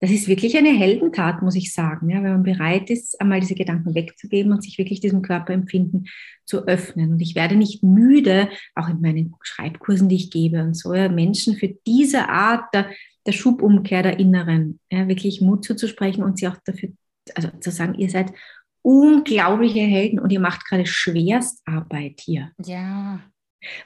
das ist wirklich eine Heldentat, muss ich sagen, ja, wenn man bereit ist, einmal diese Gedanken wegzugeben und sich wirklich diesem Körperempfinden zu öffnen. Und ich werde nicht müde, auch in meinen Schreibkursen, die ich gebe und so, ja, Menschen für diese Art der Schubumkehr der Inneren, ja, wirklich Mut zuzusprechen und sie auch dafür, also zu sagen, ihr seid unglaubliche Helden und ihr macht gerade Schwerstarbeit hier. Ja.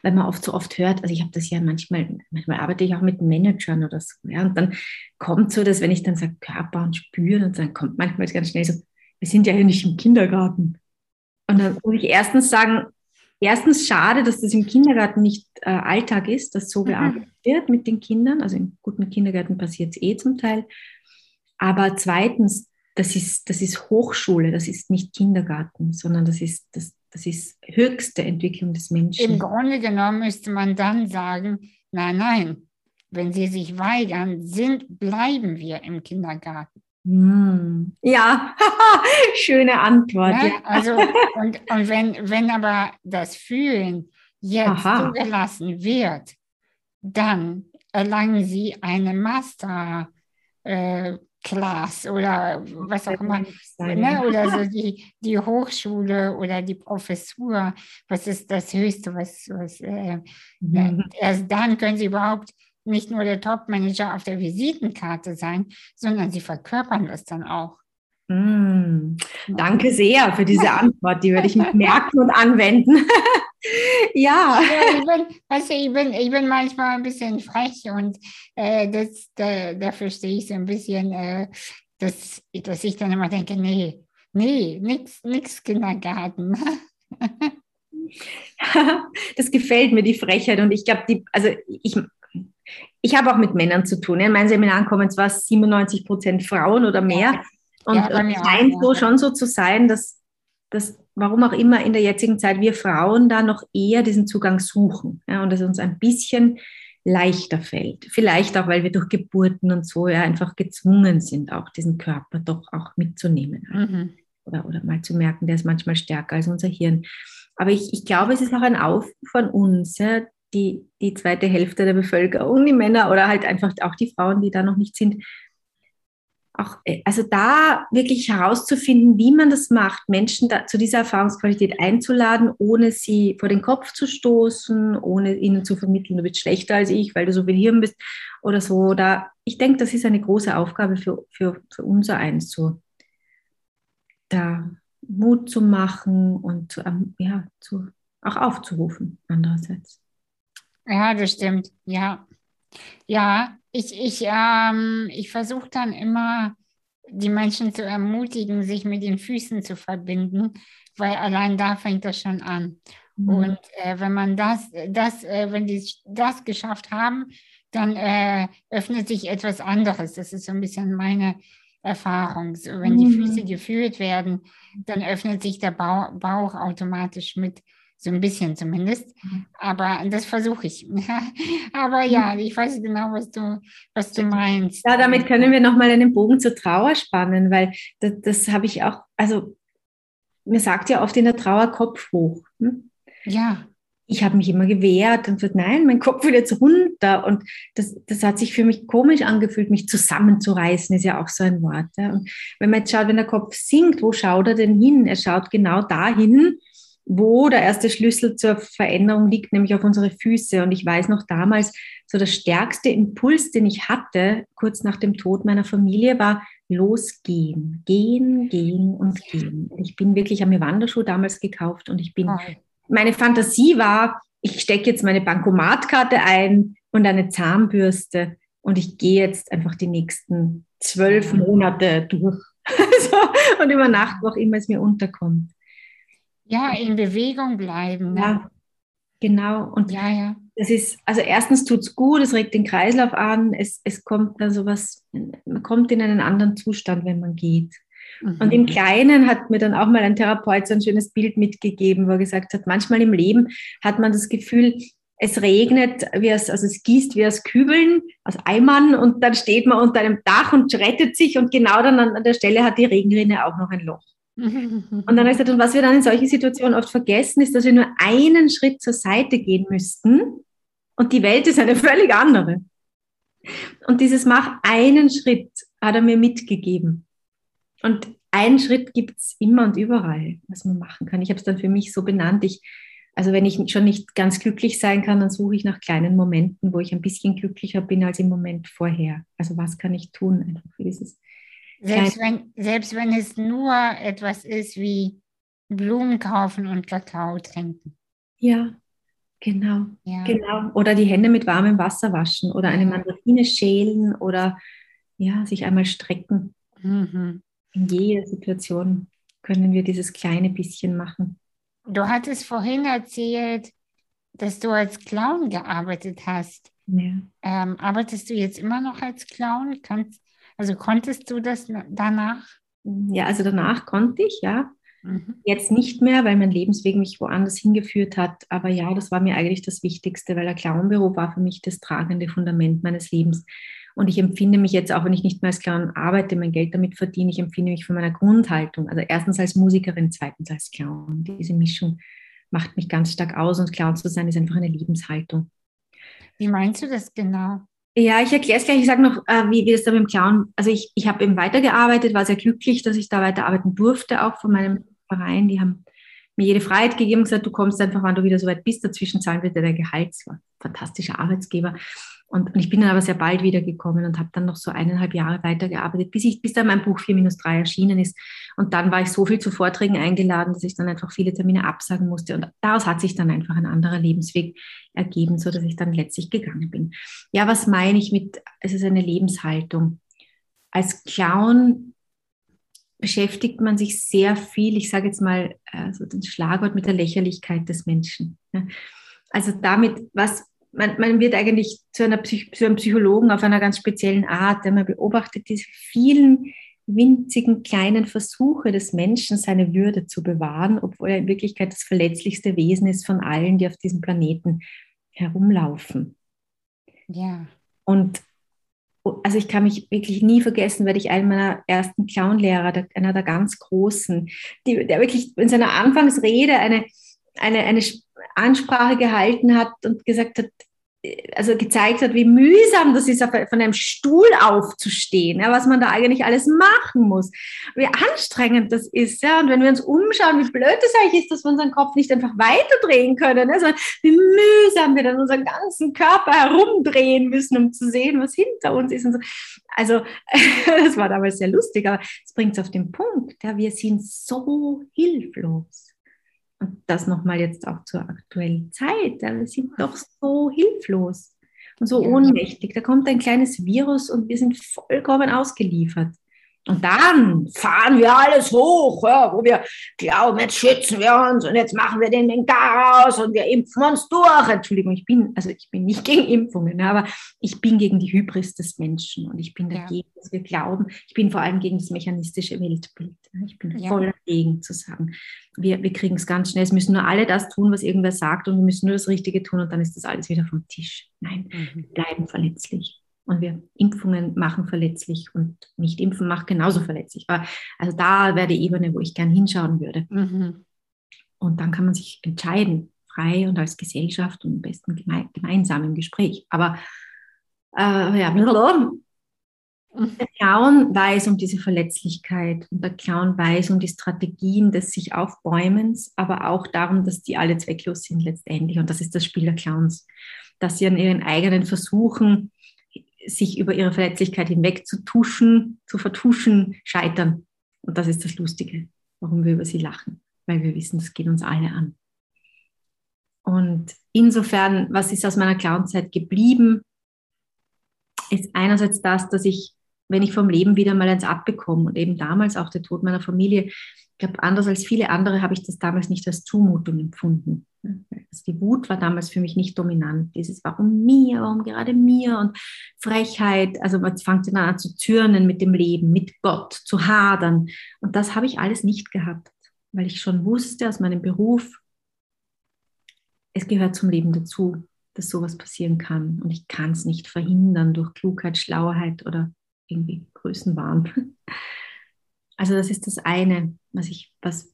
Weil man oft so oft hört, also ich habe das ja manchmal arbeite ich auch mit Managern oder so, ja, und dann kommt so, dass wenn ich dann sage, Körper und Spüren, und dann kommt manchmal ganz schnell so, wir sind ja hier nicht im Kindergarten. Und dann muss ich erstens sagen, schade, dass das im Kindergarten nicht Alltag ist, dass so gearbeitet wird mit den Kindern, also in guten Kindergärten passiert es zum Teil, aber zweitens, das ist Hochschule, das ist nicht Kindergarten, sondern das ist höchste Entwicklung des Menschen. Im Grunde genommen müsste man dann sagen, nein, wenn sie sich weigern, bleiben wir im Kindergarten. Ja, schöne Antwort. Ja, ja. Also, und wenn aber das Fühlen jetzt zugelassen wird, dann erlangen sie eine Master Class oder was auch immer, ne? Oder so die Hochschule oder die Professur, was ist das Höchste, erst dann können sie überhaupt nicht nur der Top-Manager auf der Visitenkarte sein, sondern sie verkörpern das dann auch. Danke sehr für diese Antwort, die werde ich mir merken und anwenden. Ja. Ich bin manchmal ein bisschen frech und dafür stehe ich so ein bisschen, dass ich dann immer denke, nee, nix Kindergarten. Das gefällt mir, die Frechheit, und ich glaube, ich habe auch mit Männern zu tun. In meinen Seminaren kommen zwar 97% Frauen oder mehr, ja. Und es scheint so schon so zu sein, dass warum auch immer in der jetzigen Zeit wir Frauen da noch eher diesen Zugang suchen, ja, und es uns ein bisschen leichter fällt. Vielleicht auch, weil wir durch Geburten und so ja einfach gezwungen sind, auch diesen Körper doch auch mitzunehmen. Mhm. Oder mal zu merken, der ist manchmal stärker als unser Hirn. Aber ich glaube, es ist auch ein Aufruf von uns, ja, die zweite Hälfte der Bevölkerung, die Männer oder halt einfach auch die Frauen, die da noch nicht sind, auch, also da wirklich herauszufinden, wie man das macht, Menschen zu dieser Erfahrungsqualität einzuladen, ohne sie vor den Kopf zu stoßen, ohne ihnen zu vermitteln, du bist schlechter als ich, weil du so viel Hirn bist oder so. Ich denke, das ist eine große Aufgabe für unser Eins, so da Mut zu machen und auch aufzurufen andererseits. Ja, das stimmt, ja. Ja, ich versuche dann immer, die Menschen zu ermutigen, sich mit den Füßen zu verbinden, weil allein da fängt das schon an. Mhm. Und wenn man wenn die das geschafft haben, dann öffnet sich etwas anderes. Das ist so ein bisschen meine Erfahrung. So, wenn die Füße gefühlt werden, dann öffnet sich der Bauch automatisch mit. so ein bisschen zumindest, aber das versuche ich. Aber ja, ich weiß genau, was du meinst. Ja, damit können wir nochmal einen Bogen zur Trauer spannen, weil das habe ich auch, also man sagt ja oft in der Trauer Kopf hoch. Hm? Ja. Ich habe mich immer gewehrt und gesagt, nein, mein Kopf will jetzt runter. Und das hat sich für mich komisch angefühlt, mich zusammenzureißen, ist ja auch so ein Wort. Ja. Und wenn man jetzt schaut, wenn der Kopf sinkt, wo schaut er denn hin? Er schaut genau dahin, wo der erste Schlüssel zur Veränderung liegt, nämlich auf unsere Füße. Und ich weiß noch damals, so der stärkste Impuls, den ich hatte, kurz nach dem Tod meiner Familie, war losgehen, gehen, gehen und gehen. Ich bin wirklich, habe mir Wanderschuhe damals gekauft und ich bin... Meine Fantasie war, ich stecke jetzt meine Bankomatkarte ein und eine Zahnbürste und ich gehe jetzt einfach die nächsten 12 Monate durch. So, und über Nacht, wo auch immer es mir unterkommt. Ja, in Bewegung bleiben. Ne? Ja, genau. Und ja. Das ist, also erstens tut es gut, es regt den Kreislauf an, es kommt da sowas, man kommt in einen anderen Zustand, wenn man geht. Und im Kleinen hat mir dann auch mal ein Therapeut so ein schönes Bild mitgegeben, wo er gesagt hat, manchmal im Leben hat man das Gefühl, es regnet, es gießt wie aus Kübeln, aus Eimern, und dann steht man unter einem Dach und rettet sich, und genau dann an der Stelle hat die Regenrinne auch noch ein Loch. Und dann hat er gesagt, und was wir dann in solchen Situationen oft vergessen, ist, dass wir nur einen Schritt zur Seite gehen müssten und die Welt ist eine völlig andere. Und dieses Mach einen Schritt hat er mir mitgegeben. Und einen Schritt gibt es immer und überall, was man machen kann. Ich habe es dann für mich so benannt. Wenn ich schon nicht ganz glücklich sein kann, dann suche ich nach kleinen Momenten, wo ich ein bisschen glücklicher bin als im Moment vorher. Also was kann ich tun? Einfach für dieses selbst wenn es nur etwas ist wie Blumen kaufen und Kakao trinken. Ja, genau. Ja. Genau. Oder die Hände mit warmem Wasser waschen oder eine Mandarine schälen oder ja, sich einmal strecken. Mhm. In jeder Situation können wir dieses kleine bisschen machen. Du hattest vorhin erzählt, dass du als Clown gearbeitet hast. Ja. Arbeitest du jetzt immer noch als Clown? Konntest du das danach? Ja, also danach konnte ich, ja. Mhm. Jetzt nicht mehr, weil mein Lebensweg mich woanders hingeführt hat. Aber ja, das war mir eigentlich das Wichtigste, weil der Clownberuf war für mich das tragende Fundament meines Lebens. Und ich empfinde mich jetzt, auch wenn ich nicht mehr als Clown arbeite, mein Geld damit verdiene, ich empfinde mich von meiner Grundhaltung, also erstens als Musikerin, zweitens als Clown. Diese Mischung macht mich ganz stark aus, und Clown zu sein ist einfach eine Lebenshaltung. Wie meinst du das genau? Ja, ich erkläre es gleich. Ich sage noch, wie das da mit dem Clown, also ich habe eben weitergearbeitet, war sehr glücklich, dass ich da weiterarbeiten durfte, auch von meinem Verein. Die haben mir jede Freiheit gegeben und gesagt, du kommst einfach, wann du wieder so weit bist, dazwischen zahlen wir dir dein Gehalt. Das war ein fantastischer Arbeitsgeber. Und ich bin dann aber sehr bald wiedergekommen und habe dann noch so 1,5 Jahre weitergearbeitet, bis dann mein Buch 4-3 erschienen ist. Und dann war ich so viel zu Vorträgen eingeladen, dass ich dann einfach viele Termine absagen musste. Und daraus hat sich dann einfach ein anderer Lebensweg ergeben, sodass ich dann letztlich gegangen bin. Ja, was meine ich mit, es ist eine Lebenshaltung. Als Clown beschäftigt man sich sehr viel, ich sage jetzt mal so den Schlagwort, mit der Lächerlichkeit des Menschen. Also damit, was... Man wird eigentlich zu einem Psychologen auf einer ganz speziellen Art, denn man beobachtet diese vielen winzigen kleinen Versuche des Menschen, seine Würde zu bewahren, obwohl er in Wirklichkeit das verletzlichste Wesen ist von allen, die auf diesem Planeten herumlaufen. Ja. Und also ich kann mich wirklich nie vergessen, weil ich einen meiner ersten Clownlehrer, einer der ganz Großen, der wirklich in seiner Anfangsrede eine Ansprache gehalten hat und gesagt hat, also gezeigt hat, wie mühsam das ist, von einem Stuhl aufzustehen, ja, was man da eigentlich alles machen muss, wie anstrengend das ist. Ja. Und wenn wir uns umschauen, wie blöd es eigentlich ist, dass wir unseren Kopf nicht einfach weiterdrehen können, ja, sondern wie mühsam wir dann unseren ganzen Körper herumdrehen müssen, um zu sehen, was hinter uns ist. Und so. Also das war damals sehr lustig, aber es bringt es auf den Punkt, ja, wir sind so hilflos. Und das nochmal jetzt auch zur aktuellen Zeit. Wir sind doch so hilflos und so ohnmächtig. Da kommt ein kleines Virus und wir sind vollkommen ausgeliefert. Und dann fahren wir alles hoch, ja, wo wir glauben, jetzt schützen wir uns und jetzt machen wir den Chaos und wir impfen uns durch. Entschuldigung, ich bin nicht gegen Impfungen, aber ich bin gegen die Hybris des Menschen und ich bin dagegen, dass wir glauben. Ich bin vor allem gegen das mechanistische Weltbild. Ich bin voll prägend zu sagen. Wir kriegen es ganz schnell. Es müssen nur alle das tun, was irgendwer sagt, und wir müssen nur das Richtige tun, und dann ist das alles wieder vom Tisch. Nein, wir bleiben verletzlich. Und wir Impfungen machen verletzlich und nicht impfen macht genauso verletzlich. Also da wäre die Ebene, wo ich gern hinschauen würde. Mhm. Und dann kann man sich entscheiden, frei und als Gesellschaft und am besten gemeinsam im Gespräch. Aber ja, der Clown weiß um diese Verletzlichkeit und der Clown weiß um die Strategien des sich Aufbäumens, aber auch darum, dass die alle zwecklos sind letztendlich. Und das ist das Spiel der Clowns, dass sie an ihren eigenen Versuchen, sich über ihre Verletzlichkeit hinweg zu vertuschen, scheitern. Und das ist das Lustige, warum wir über sie lachen, weil wir wissen, das geht uns alle an. Und insofern, was ist aus meiner Clownzeit geblieben, ist einerseits das, dass ich, wenn ich vom Leben wieder mal eins abbekomme und eben damals auch der Tod meiner Familie, ich glaube, anders als viele andere habe ich das damals nicht als Zumutung empfunden. Also die Wut war damals für mich nicht dominant. Dieses warum gerade mir und Frechheit, also man fängt dann an zu zürnen mit dem Leben, mit Gott, zu hadern. Und das habe ich alles nicht gehabt, weil ich schon wusste aus meinem Beruf, es gehört zum Leben dazu, dass sowas passieren kann. Und ich kann es nicht verhindern durch Klugheit, Schlauheit oder irgendwie Größenwahn. Also das ist das eine, was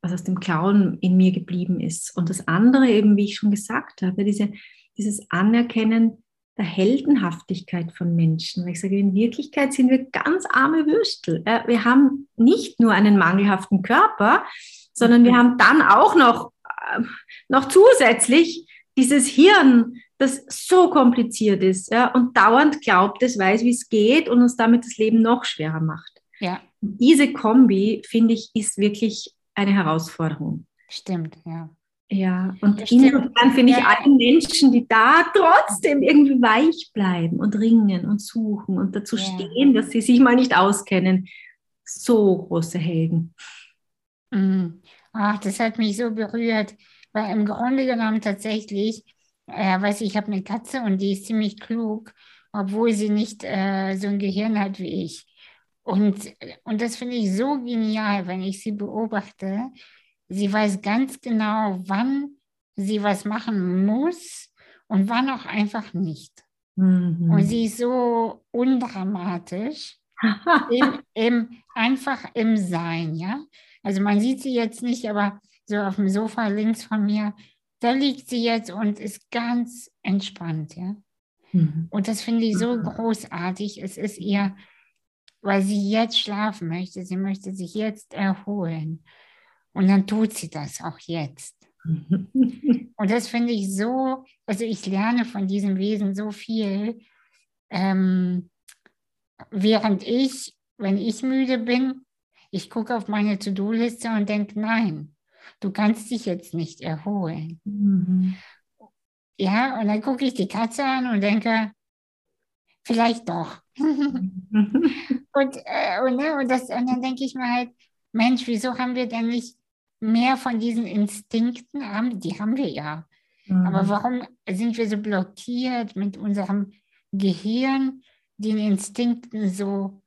aus dem Clown in mir geblieben ist. Und das andere eben, wie ich schon gesagt habe, dieses Anerkennen der Heldenhaftigkeit von Menschen. Weil ich sage, in Wirklichkeit sind wir ganz arme Würstel. Wir haben nicht nur einen mangelhaften Körper, sondern wir haben dann auch noch zusätzlich dieses Hirn, das so kompliziert ist und dauernd glaubt, es weiß, wie es geht und uns damit das Leben noch schwerer macht. Ja. Diese Kombi, finde ich, ist wirklich eine Herausforderung. Stimmt, ja. Ja, und insofern finde ich allen Menschen, die da trotzdem irgendwie weich bleiben und ringen und suchen und dazu stehen, dass sie sich mal nicht auskennen, so große Helden. Ach, das hat mich so berührt, weil im Grunde genommen tatsächlich, weiß ich, habe eine Katze und die ist ziemlich klug, obwohl sie nicht so ein Gehirn hat wie ich. Und das finde ich so genial, wenn ich sie beobachte. Sie weiß ganz genau, wann sie was machen muss und wann auch einfach nicht. Mhm. Und sie ist so undramatisch, einfach im Sein, ja. Also man sieht sie jetzt nicht, aber so auf dem Sofa links von mir, da liegt sie jetzt und ist ganz entspannt, ja. Mhm. Und das finde ich so großartig. Es ist ihr... weil sie jetzt schlafen möchte, sie möchte sich jetzt erholen. Und dann tut sie das auch jetzt. Und das finde ich so, also ich lerne von diesem Wesen so viel, während ich, wenn ich müde bin, ich gucke auf meine To-Do-Liste und denke, nein, du kannst dich jetzt nicht erholen. Mhm. Ja, und dann gucke ich die Katze an und denke, vielleicht doch. Und dann denke ich mir halt, Mensch, wieso haben wir denn nicht mehr von diesen Instinkten? Die haben wir ja. Mhm. Aber warum sind wir so blockiert mit unserem Gehirn, den Instinkten so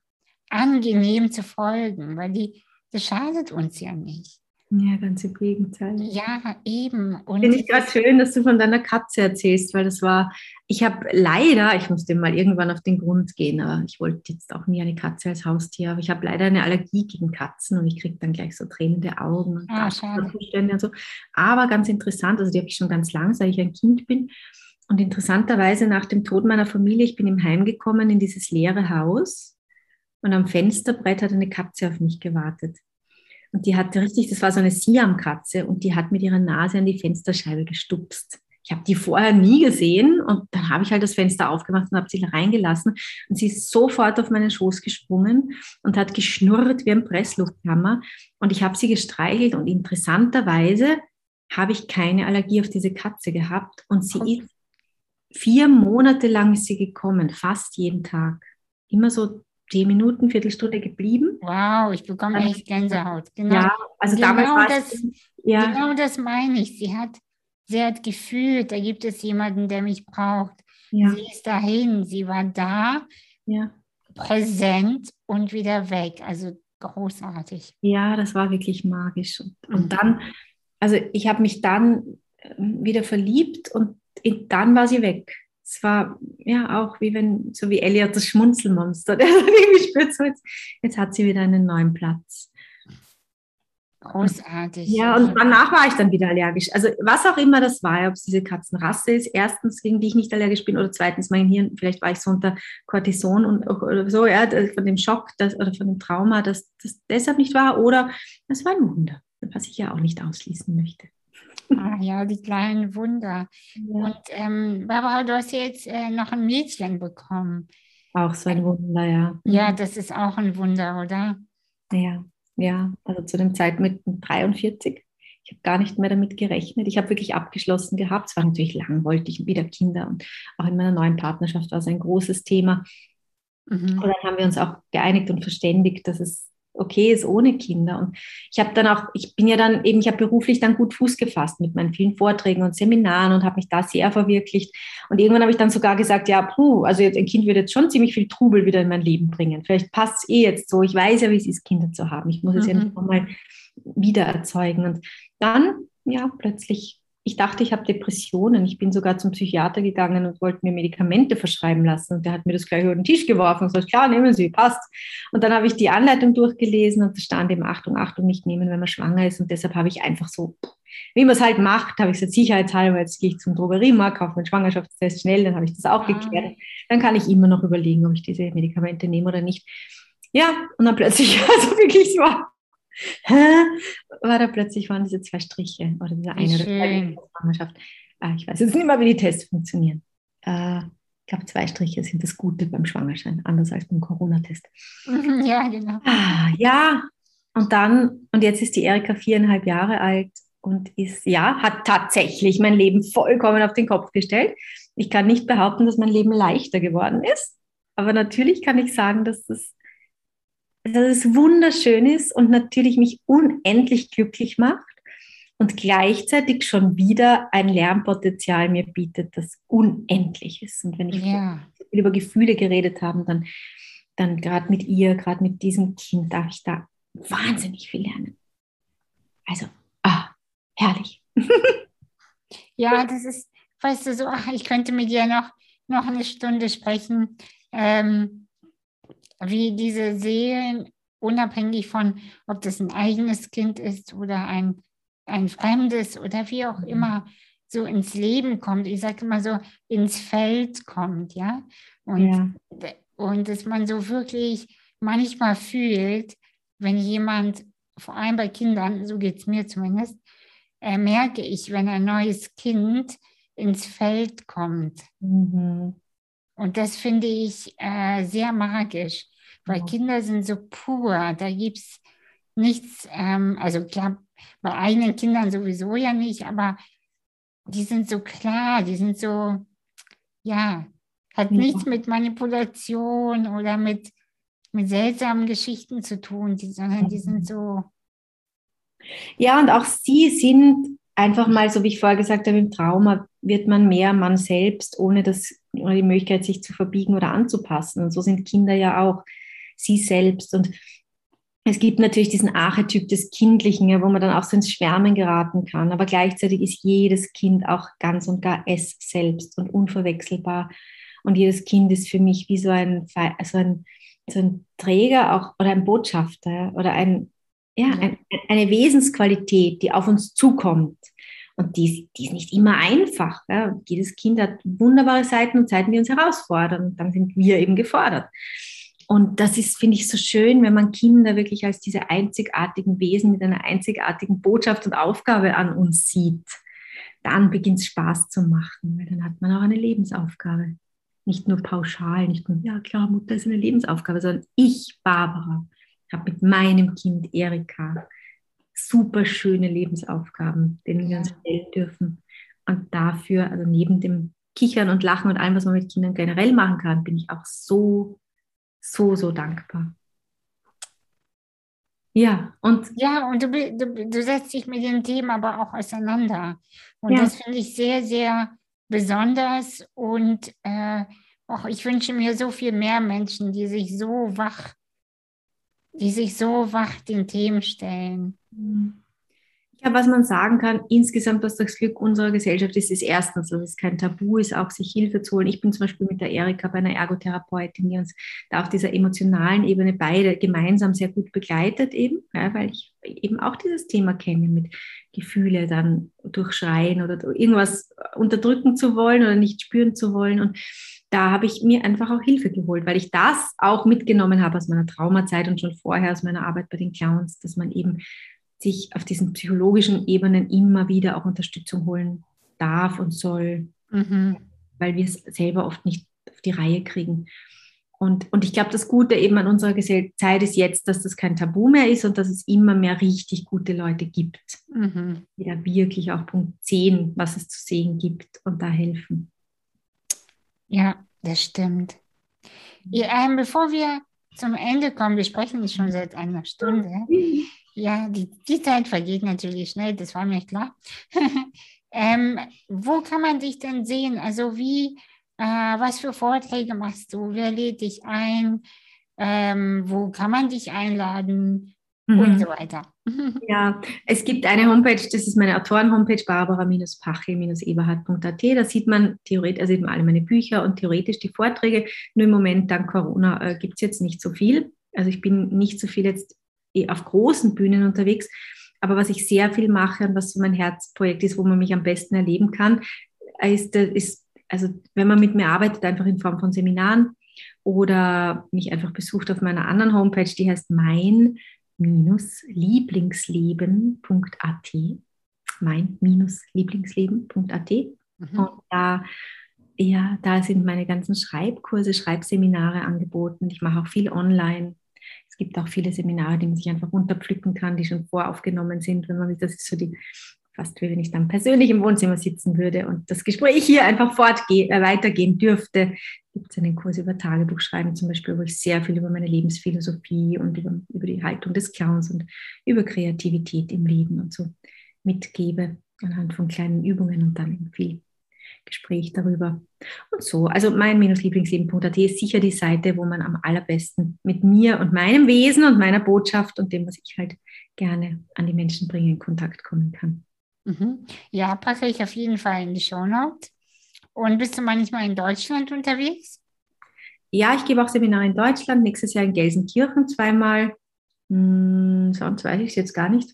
angenehm zu folgen? Weil das schadet uns ja nicht. Ja, ganz im Gegenteil. Ja, eben. Finde ich gerade schön, dass du von deiner Katze erzählst, weil das war, ich musste mal irgendwann auf den Grund gehen, aber ich wollte jetzt auch nie eine Katze als Haustier, aber ich habe leider eine Allergie gegen Katzen und ich kriege dann gleich so tränende Augen und Zustände und so. Aber ganz interessant, also die habe ich schon ganz lang, seit ich ein Kind bin. Und interessanterweise nach dem Tod meiner Familie, ich bin im Heim gekommen in dieses leere Haus und am Fensterbrett hat eine Katze auf mich gewartet. Und die hatte richtig, das war so eine Siamkatze und die hat mit ihrer Nase an die Fensterscheibe gestupst. Ich habe die vorher nie gesehen und dann habe ich halt das Fenster aufgemacht und habe sie reingelassen. Und sie ist sofort auf meinen Schoß gesprungen und hat geschnurrt wie ein Presslufthammer. Und ich habe sie gestreichelt und interessanterweise habe ich keine Allergie auf diese Katze gehabt. Und sie ist 4 Monate lang ist sie gekommen, fast jeden Tag. Immer so 10 Minuten, Viertelstunde geblieben. Wow, ich bekomme echt Gänsehaut. Genau, ja, also genau, genau das meine ich. Sie hat gefühlt, da gibt es jemanden, der mich braucht. Ja. Sie ist dahin, sie war da, präsent und wieder weg. Also großartig. Ja, das war wirklich magisch. Und dann, also ich habe mich dann wieder verliebt und dann war sie weg. Es war ja auch wie wenn, so wie Elliot das Schmunzelmonster, der irgendwie spürt so, jetzt hat sie wieder einen neuen Platz. Großartig. Ja, und danach war ich dann wieder allergisch. Also was auch immer das war, ob es diese Katzenrasse ist, erstens, gegen die ich nicht allergisch bin, oder zweitens, mein Hirn, vielleicht war ich so unter Cortison und oder so, ja, von dem Schock oder von dem Trauma, dass das deshalb nicht war, oder es war ein Wunder, was ich ja auch nicht ausschließen möchte. Ah ja, die kleinen Wunder. Ja. Und Barbara, du hast jetzt noch ein Mädchen bekommen. Auch so ein Wunder, ja. Ja, das ist auch ein Wunder, oder? Ja. Ja, also zu dem Zeitpunkt mit 43. Ich habe gar nicht mehr damit gerechnet. Ich habe wirklich abgeschlossen gehabt. Es war natürlich lang, wollte ich wieder Kinder. Und auch in meiner neuen Partnerschaft war es ein großes Thema. Mhm. Und dann haben wir uns auch geeinigt und verständigt, dass es okay ist ohne Kinder. Und ich habe dann auch, ich habe beruflich dann gut Fuß gefasst mit meinen vielen Vorträgen und Seminaren und habe mich da sehr verwirklicht. Und irgendwann habe ich dann sogar gesagt, ja, also jetzt, ein Kind würde jetzt schon ziemlich viel Trubel wieder in mein Leben bringen. Vielleicht passt es jetzt so. Ich weiß ja, wie es ist, Kinder zu haben. Ich muss es ja nicht nochmal wieder erzeugen. Und dann, ja, plötzlich, ich dachte, ich habe Depressionen. Ich bin sogar zum Psychiater gegangen und wollte mir Medikamente verschreiben lassen. Und der hat mir das gleich über den Tisch geworfen und gesagt, klar, nehmen Sie, passt. Und dann habe ich die Anleitung durchgelesen und da stand eben Achtung, nicht nehmen, wenn man schwanger ist. Und deshalb habe ich einfach so, wie man es halt macht, habe ich es sicherheitshalber, jetzt gehe ich zum Drogeriemarkt, kaufe einen Schwangerschaftstest schnell, dann habe ich das auch geklärt. Dann kann ich immer noch überlegen, ob ich diese Medikamente nehme oder nicht. Ja, und dann plötzlich, also wirklich so, waren diese zwei Striche oder dieser eine oder zwei Schwangerschaft. Ich weiß jetzt nicht mehr, wie die Tests funktionieren. Ich glaube, 2 Striche sind das Gute beim Schwangerschein, anders als beim Corona-Test. Ja, genau. Ja, und jetzt ist die Erika 4,5 Jahre alt und hat tatsächlich mein Leben vollkommen auf den Kopf gestellt. Ich kann nicht behaupten, dass mein Leben leichter geworden ist, aber natürlich kann ich sagen, dass es wunderschön ist und natürlich mich unendlich glücklich macht und gleichzeitig schon wieder ein Lernpotenzial mir bietet, das unendlich ist. Und wenn ich über Gefühle geredet habe, dann gerade mit ihr, gerade mit diesem Kind, darf ich da wahnsinnig viel lernen. Also, herrlich. Ja, das ist, weißt du, so, ich könnte mit dir noch eine Stunde sprechen, wie diese Seelen, unabhängig von, ob das ein eigenes Kind ist oder ein Fremdes oder wie auch immer, so ins Leben kommt. Ich sage immer so, ins Feld kommt, ja. Und dass man so wirklich manchmal fühlt, wenn jemand, vor allem bei Kindern, so geht es mir zumindest, merke ich, wenn ein neues Kind ins Feld kommt. Mhm. Und das finde ich sehr magisch, weil Kinder sind so pur, da gibt es nichts, also klar, bei eigenen Kindern sowieso ja nicht, aber die sind so klar, die sind so, ja, hat nichts mit Manipulation oder mit seltsamen Geschichten zu tun, sondern die sind so. Ja, und auch sie sind einfach mal, so wie ich vorher gesagt habe, im Trauma wird man mehr Mann selbst, ohne die Möglichkeit, sich zu verbiegen oder anzupassen. Und so sind Kinder ja auch sie selbst. Und es gibt natürlich diesen Archetyp des Kindlichen, ja, wo man dann auch so ins Schwärmen geraten kann. Aber gleichzeitig ist jedes Kind auch ganz und gar es selbst und unverwechselbar. Und jedes Kind ist für mich wie so ein Träger auch oder ein Botschafter oder eine Wesensqualität, die auf uns zukommt. Und die ist nicht immer einfach. Ja. Jedes Kind hat wunderbare Seiten und Seiten, die uns herausfordern. Und dann sind wir eben gefordert. Und das ist, finde ich, so schön, wenn man Kinder wirklich als diese einzigartigen Wesen mit einer einzigartigen Botschaft und Aufgabe an uns sieht. Dann beginnt es Spaß zu machen, weil dann hat man auch eine Lebensaufgabe. Nicht nur pauschal, nicht nur, ja klar, Mutter ist eine Lebensaufgabe, sondern ich, Barbara, habe mit meinem Kind Erika super schöne Lebensaufgaben, denen wir uns stellen dürfen. Und dafür, also neben dem Kichern und Lachen und allem, was man mit Kindern generell machen kann, bin ich auch so, so, so dankbar. Ja, und du setzt dich mit dem Thema aber auch auseinander. Und das finde ich sehr, sehr besonders. Und ich wünsche mir so viel mehr Menschen, die sich so wach die sich so wach den Themen stellen. Ich glaube, was man sagen kann, insgesamt, was das Glück unserer Gesellschaft ist, ist erstens, dass es kein Tabu ist, auch sich Hilfe zu holen. Ich bin zum Beispiel mit der Erika bei einer Ergotherapeutin, die uns da auf dieser emotionalen Ebene beide gemeinsam sehr gut begleitet eben, ja, weil ich eben auch dieses Thema kenne mit Gefühle dann durchschreien oder irgendwas unterdrücken zu wollen oder nicht spüren zu wollen, und da habe ich mir einfach auch Hilfe geholt, weil ich das auch mitgenommen habe aus meiner Traumazeit und schon vorher aus meiner Arbeit bei den Clowns, dass man eben sich auf diesen psychologischen Ebenen immer wieder auch Unterstützung holen darf und soll, weil wir es selber oft nicht auf die Reihe kriegen. Und ich glaube, das Gute eben an unserer Zeit ist jetzt, dass das kein Tabu mehr ist und dass es immer mehr richtig gute Leute gibt, die da wirklich auch sehen, was es zu sehen gibt und da helfen. Ja, das stimmt. Bevor wir zum Ende kommen, wir sprechen nicht schon seit einer Stunde. Ja, die Zeit vergeht natürlich schnell, das war mir klar. Wo kann man dich denn sehen? Also was für Vorträge machst du? Wer lädt dich ein? Wo kann man dich einladen? Und so weiter. Ja, es gibt eine Homepage, das ist meine Autoren-Homepage, barbara-pachl-eberhardt.at. Da sieht man theoretisch, also eben alle meine Bücher und theoretisch die Vorträge. Nur im Moment, dank Corona, gibt es jetzt nicht so viel. Also ich bin nicht so viel jetzt auf großen Bühnen unterwegs. Aber was ich sehr viel mache und was so mein Herzprojekt ist, wo man mich am besten erleben kann, ist also wenn man mit mir arbeitet, einfach in Form von Seminaren oder mich einfach besucht auf meiner anderen Homepage, die heißt mein-lieblingsleben.at und da sind meine ganzen Schreibkurse, Schreibseminare angeboten. Ich mache auch viel online. Es gibt auch viele Seminare, die man sich einfach runterpflücken kann, die schon voraufgenommen sind, wenn man sieht, das ist so die, fast wie wenn ich dann persönlich im Wohnzimmer sitzen würde und das Gespräch hier einfach weitergehen dürfte. Gibt es einen Kurs über Tagebuchschreiben zum Beispiel, wo ich sehr viel über meine Lebensphilosophie und über die Haltung des Clowns und über Kreativität im Leben und so mitgebe, anhand von kleinen Übungen und dann viel Gespräch darüber. Und so, also mein-lieblingsleben.at ist sicher die Seite, wo man am allerbesten mit mir und meinem Wesen und meiner Botschaft und dem, was ich halt gerne an die Menschen bringe, in Kontakt kommen kann. Ja, packe ich auf jeden Fall in die Shownote. Und bist du manchmal in Deutschland unterwegs? Ja, ich gebe auch Seminare in Deutschland, nächstes Jahr in Gelsenkirchen zweimal. Sonst weiß ich es jetzt gar nicht.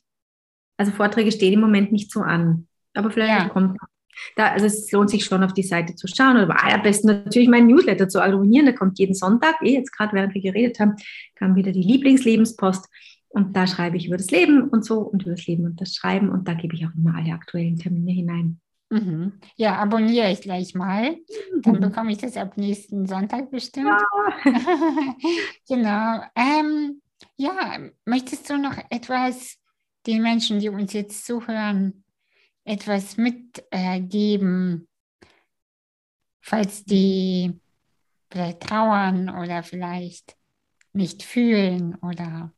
Also Vorträge stehen im Moment nicht so an. Aber vielleicht kommt da. Also es lohnt sich schon, auf die Seite zu schauen. Oder am allerbesten natürlich meinen Newsletter zu abonnieren. Der kommt jeden Sonntag. Jetzt gerade, während wir geredet haben, kam wieder die Lieblingslebenspost. Und da schreibe ich über das Leben und so und über das Leben und das Schreiben. Und da gebe ich auch immer alle aktuellen Termine hinein. Ja, abonniere ich gleich mal. Dann bekomme ich das ab nächsten Sonntag bestimmt. Ja. Genau. Möchtest du noch etwas den Menschen, die uns jetzt zuhören, etwas mitgeben, falls die vielleicht trauern oder vielleicht nicht fühlen oder...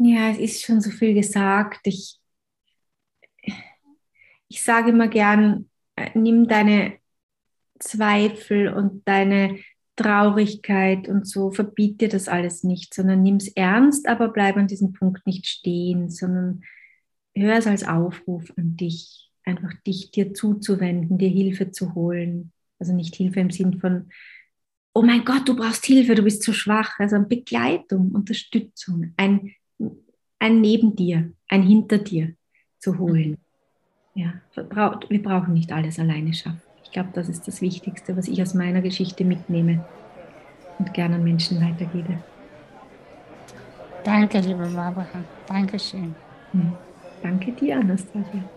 Ja, es ist schon so viel gesagt. Ich sage immer gern, nimm deine Zweifel und deine Traurigkeit und so, verbiet dir das alles nicht, sondern nimm es ernst, aber bleib an diesem Punkt nicht stehen, sondern hör es als Aufruf an dich, einfach dich dir zuzuwenden, dir Hilfe zu holen. Also nicht Hilfe im Sinn von, oh mein Gott, du brauchst Hilfe, du bist zu schwach. Also Begleitung, Unterstützung, ein neben dir, ein hinter dir zu holen. Ja, wir brauchen nicht alles alleine schaffen. Ich glaube, das ist das Wichtigste, was ich aus meiner Geschichte mitnehme und gerne an Menschen weitergebe. Danke, liebe Barbara. Dankeschön. Danke dir, Anastasia.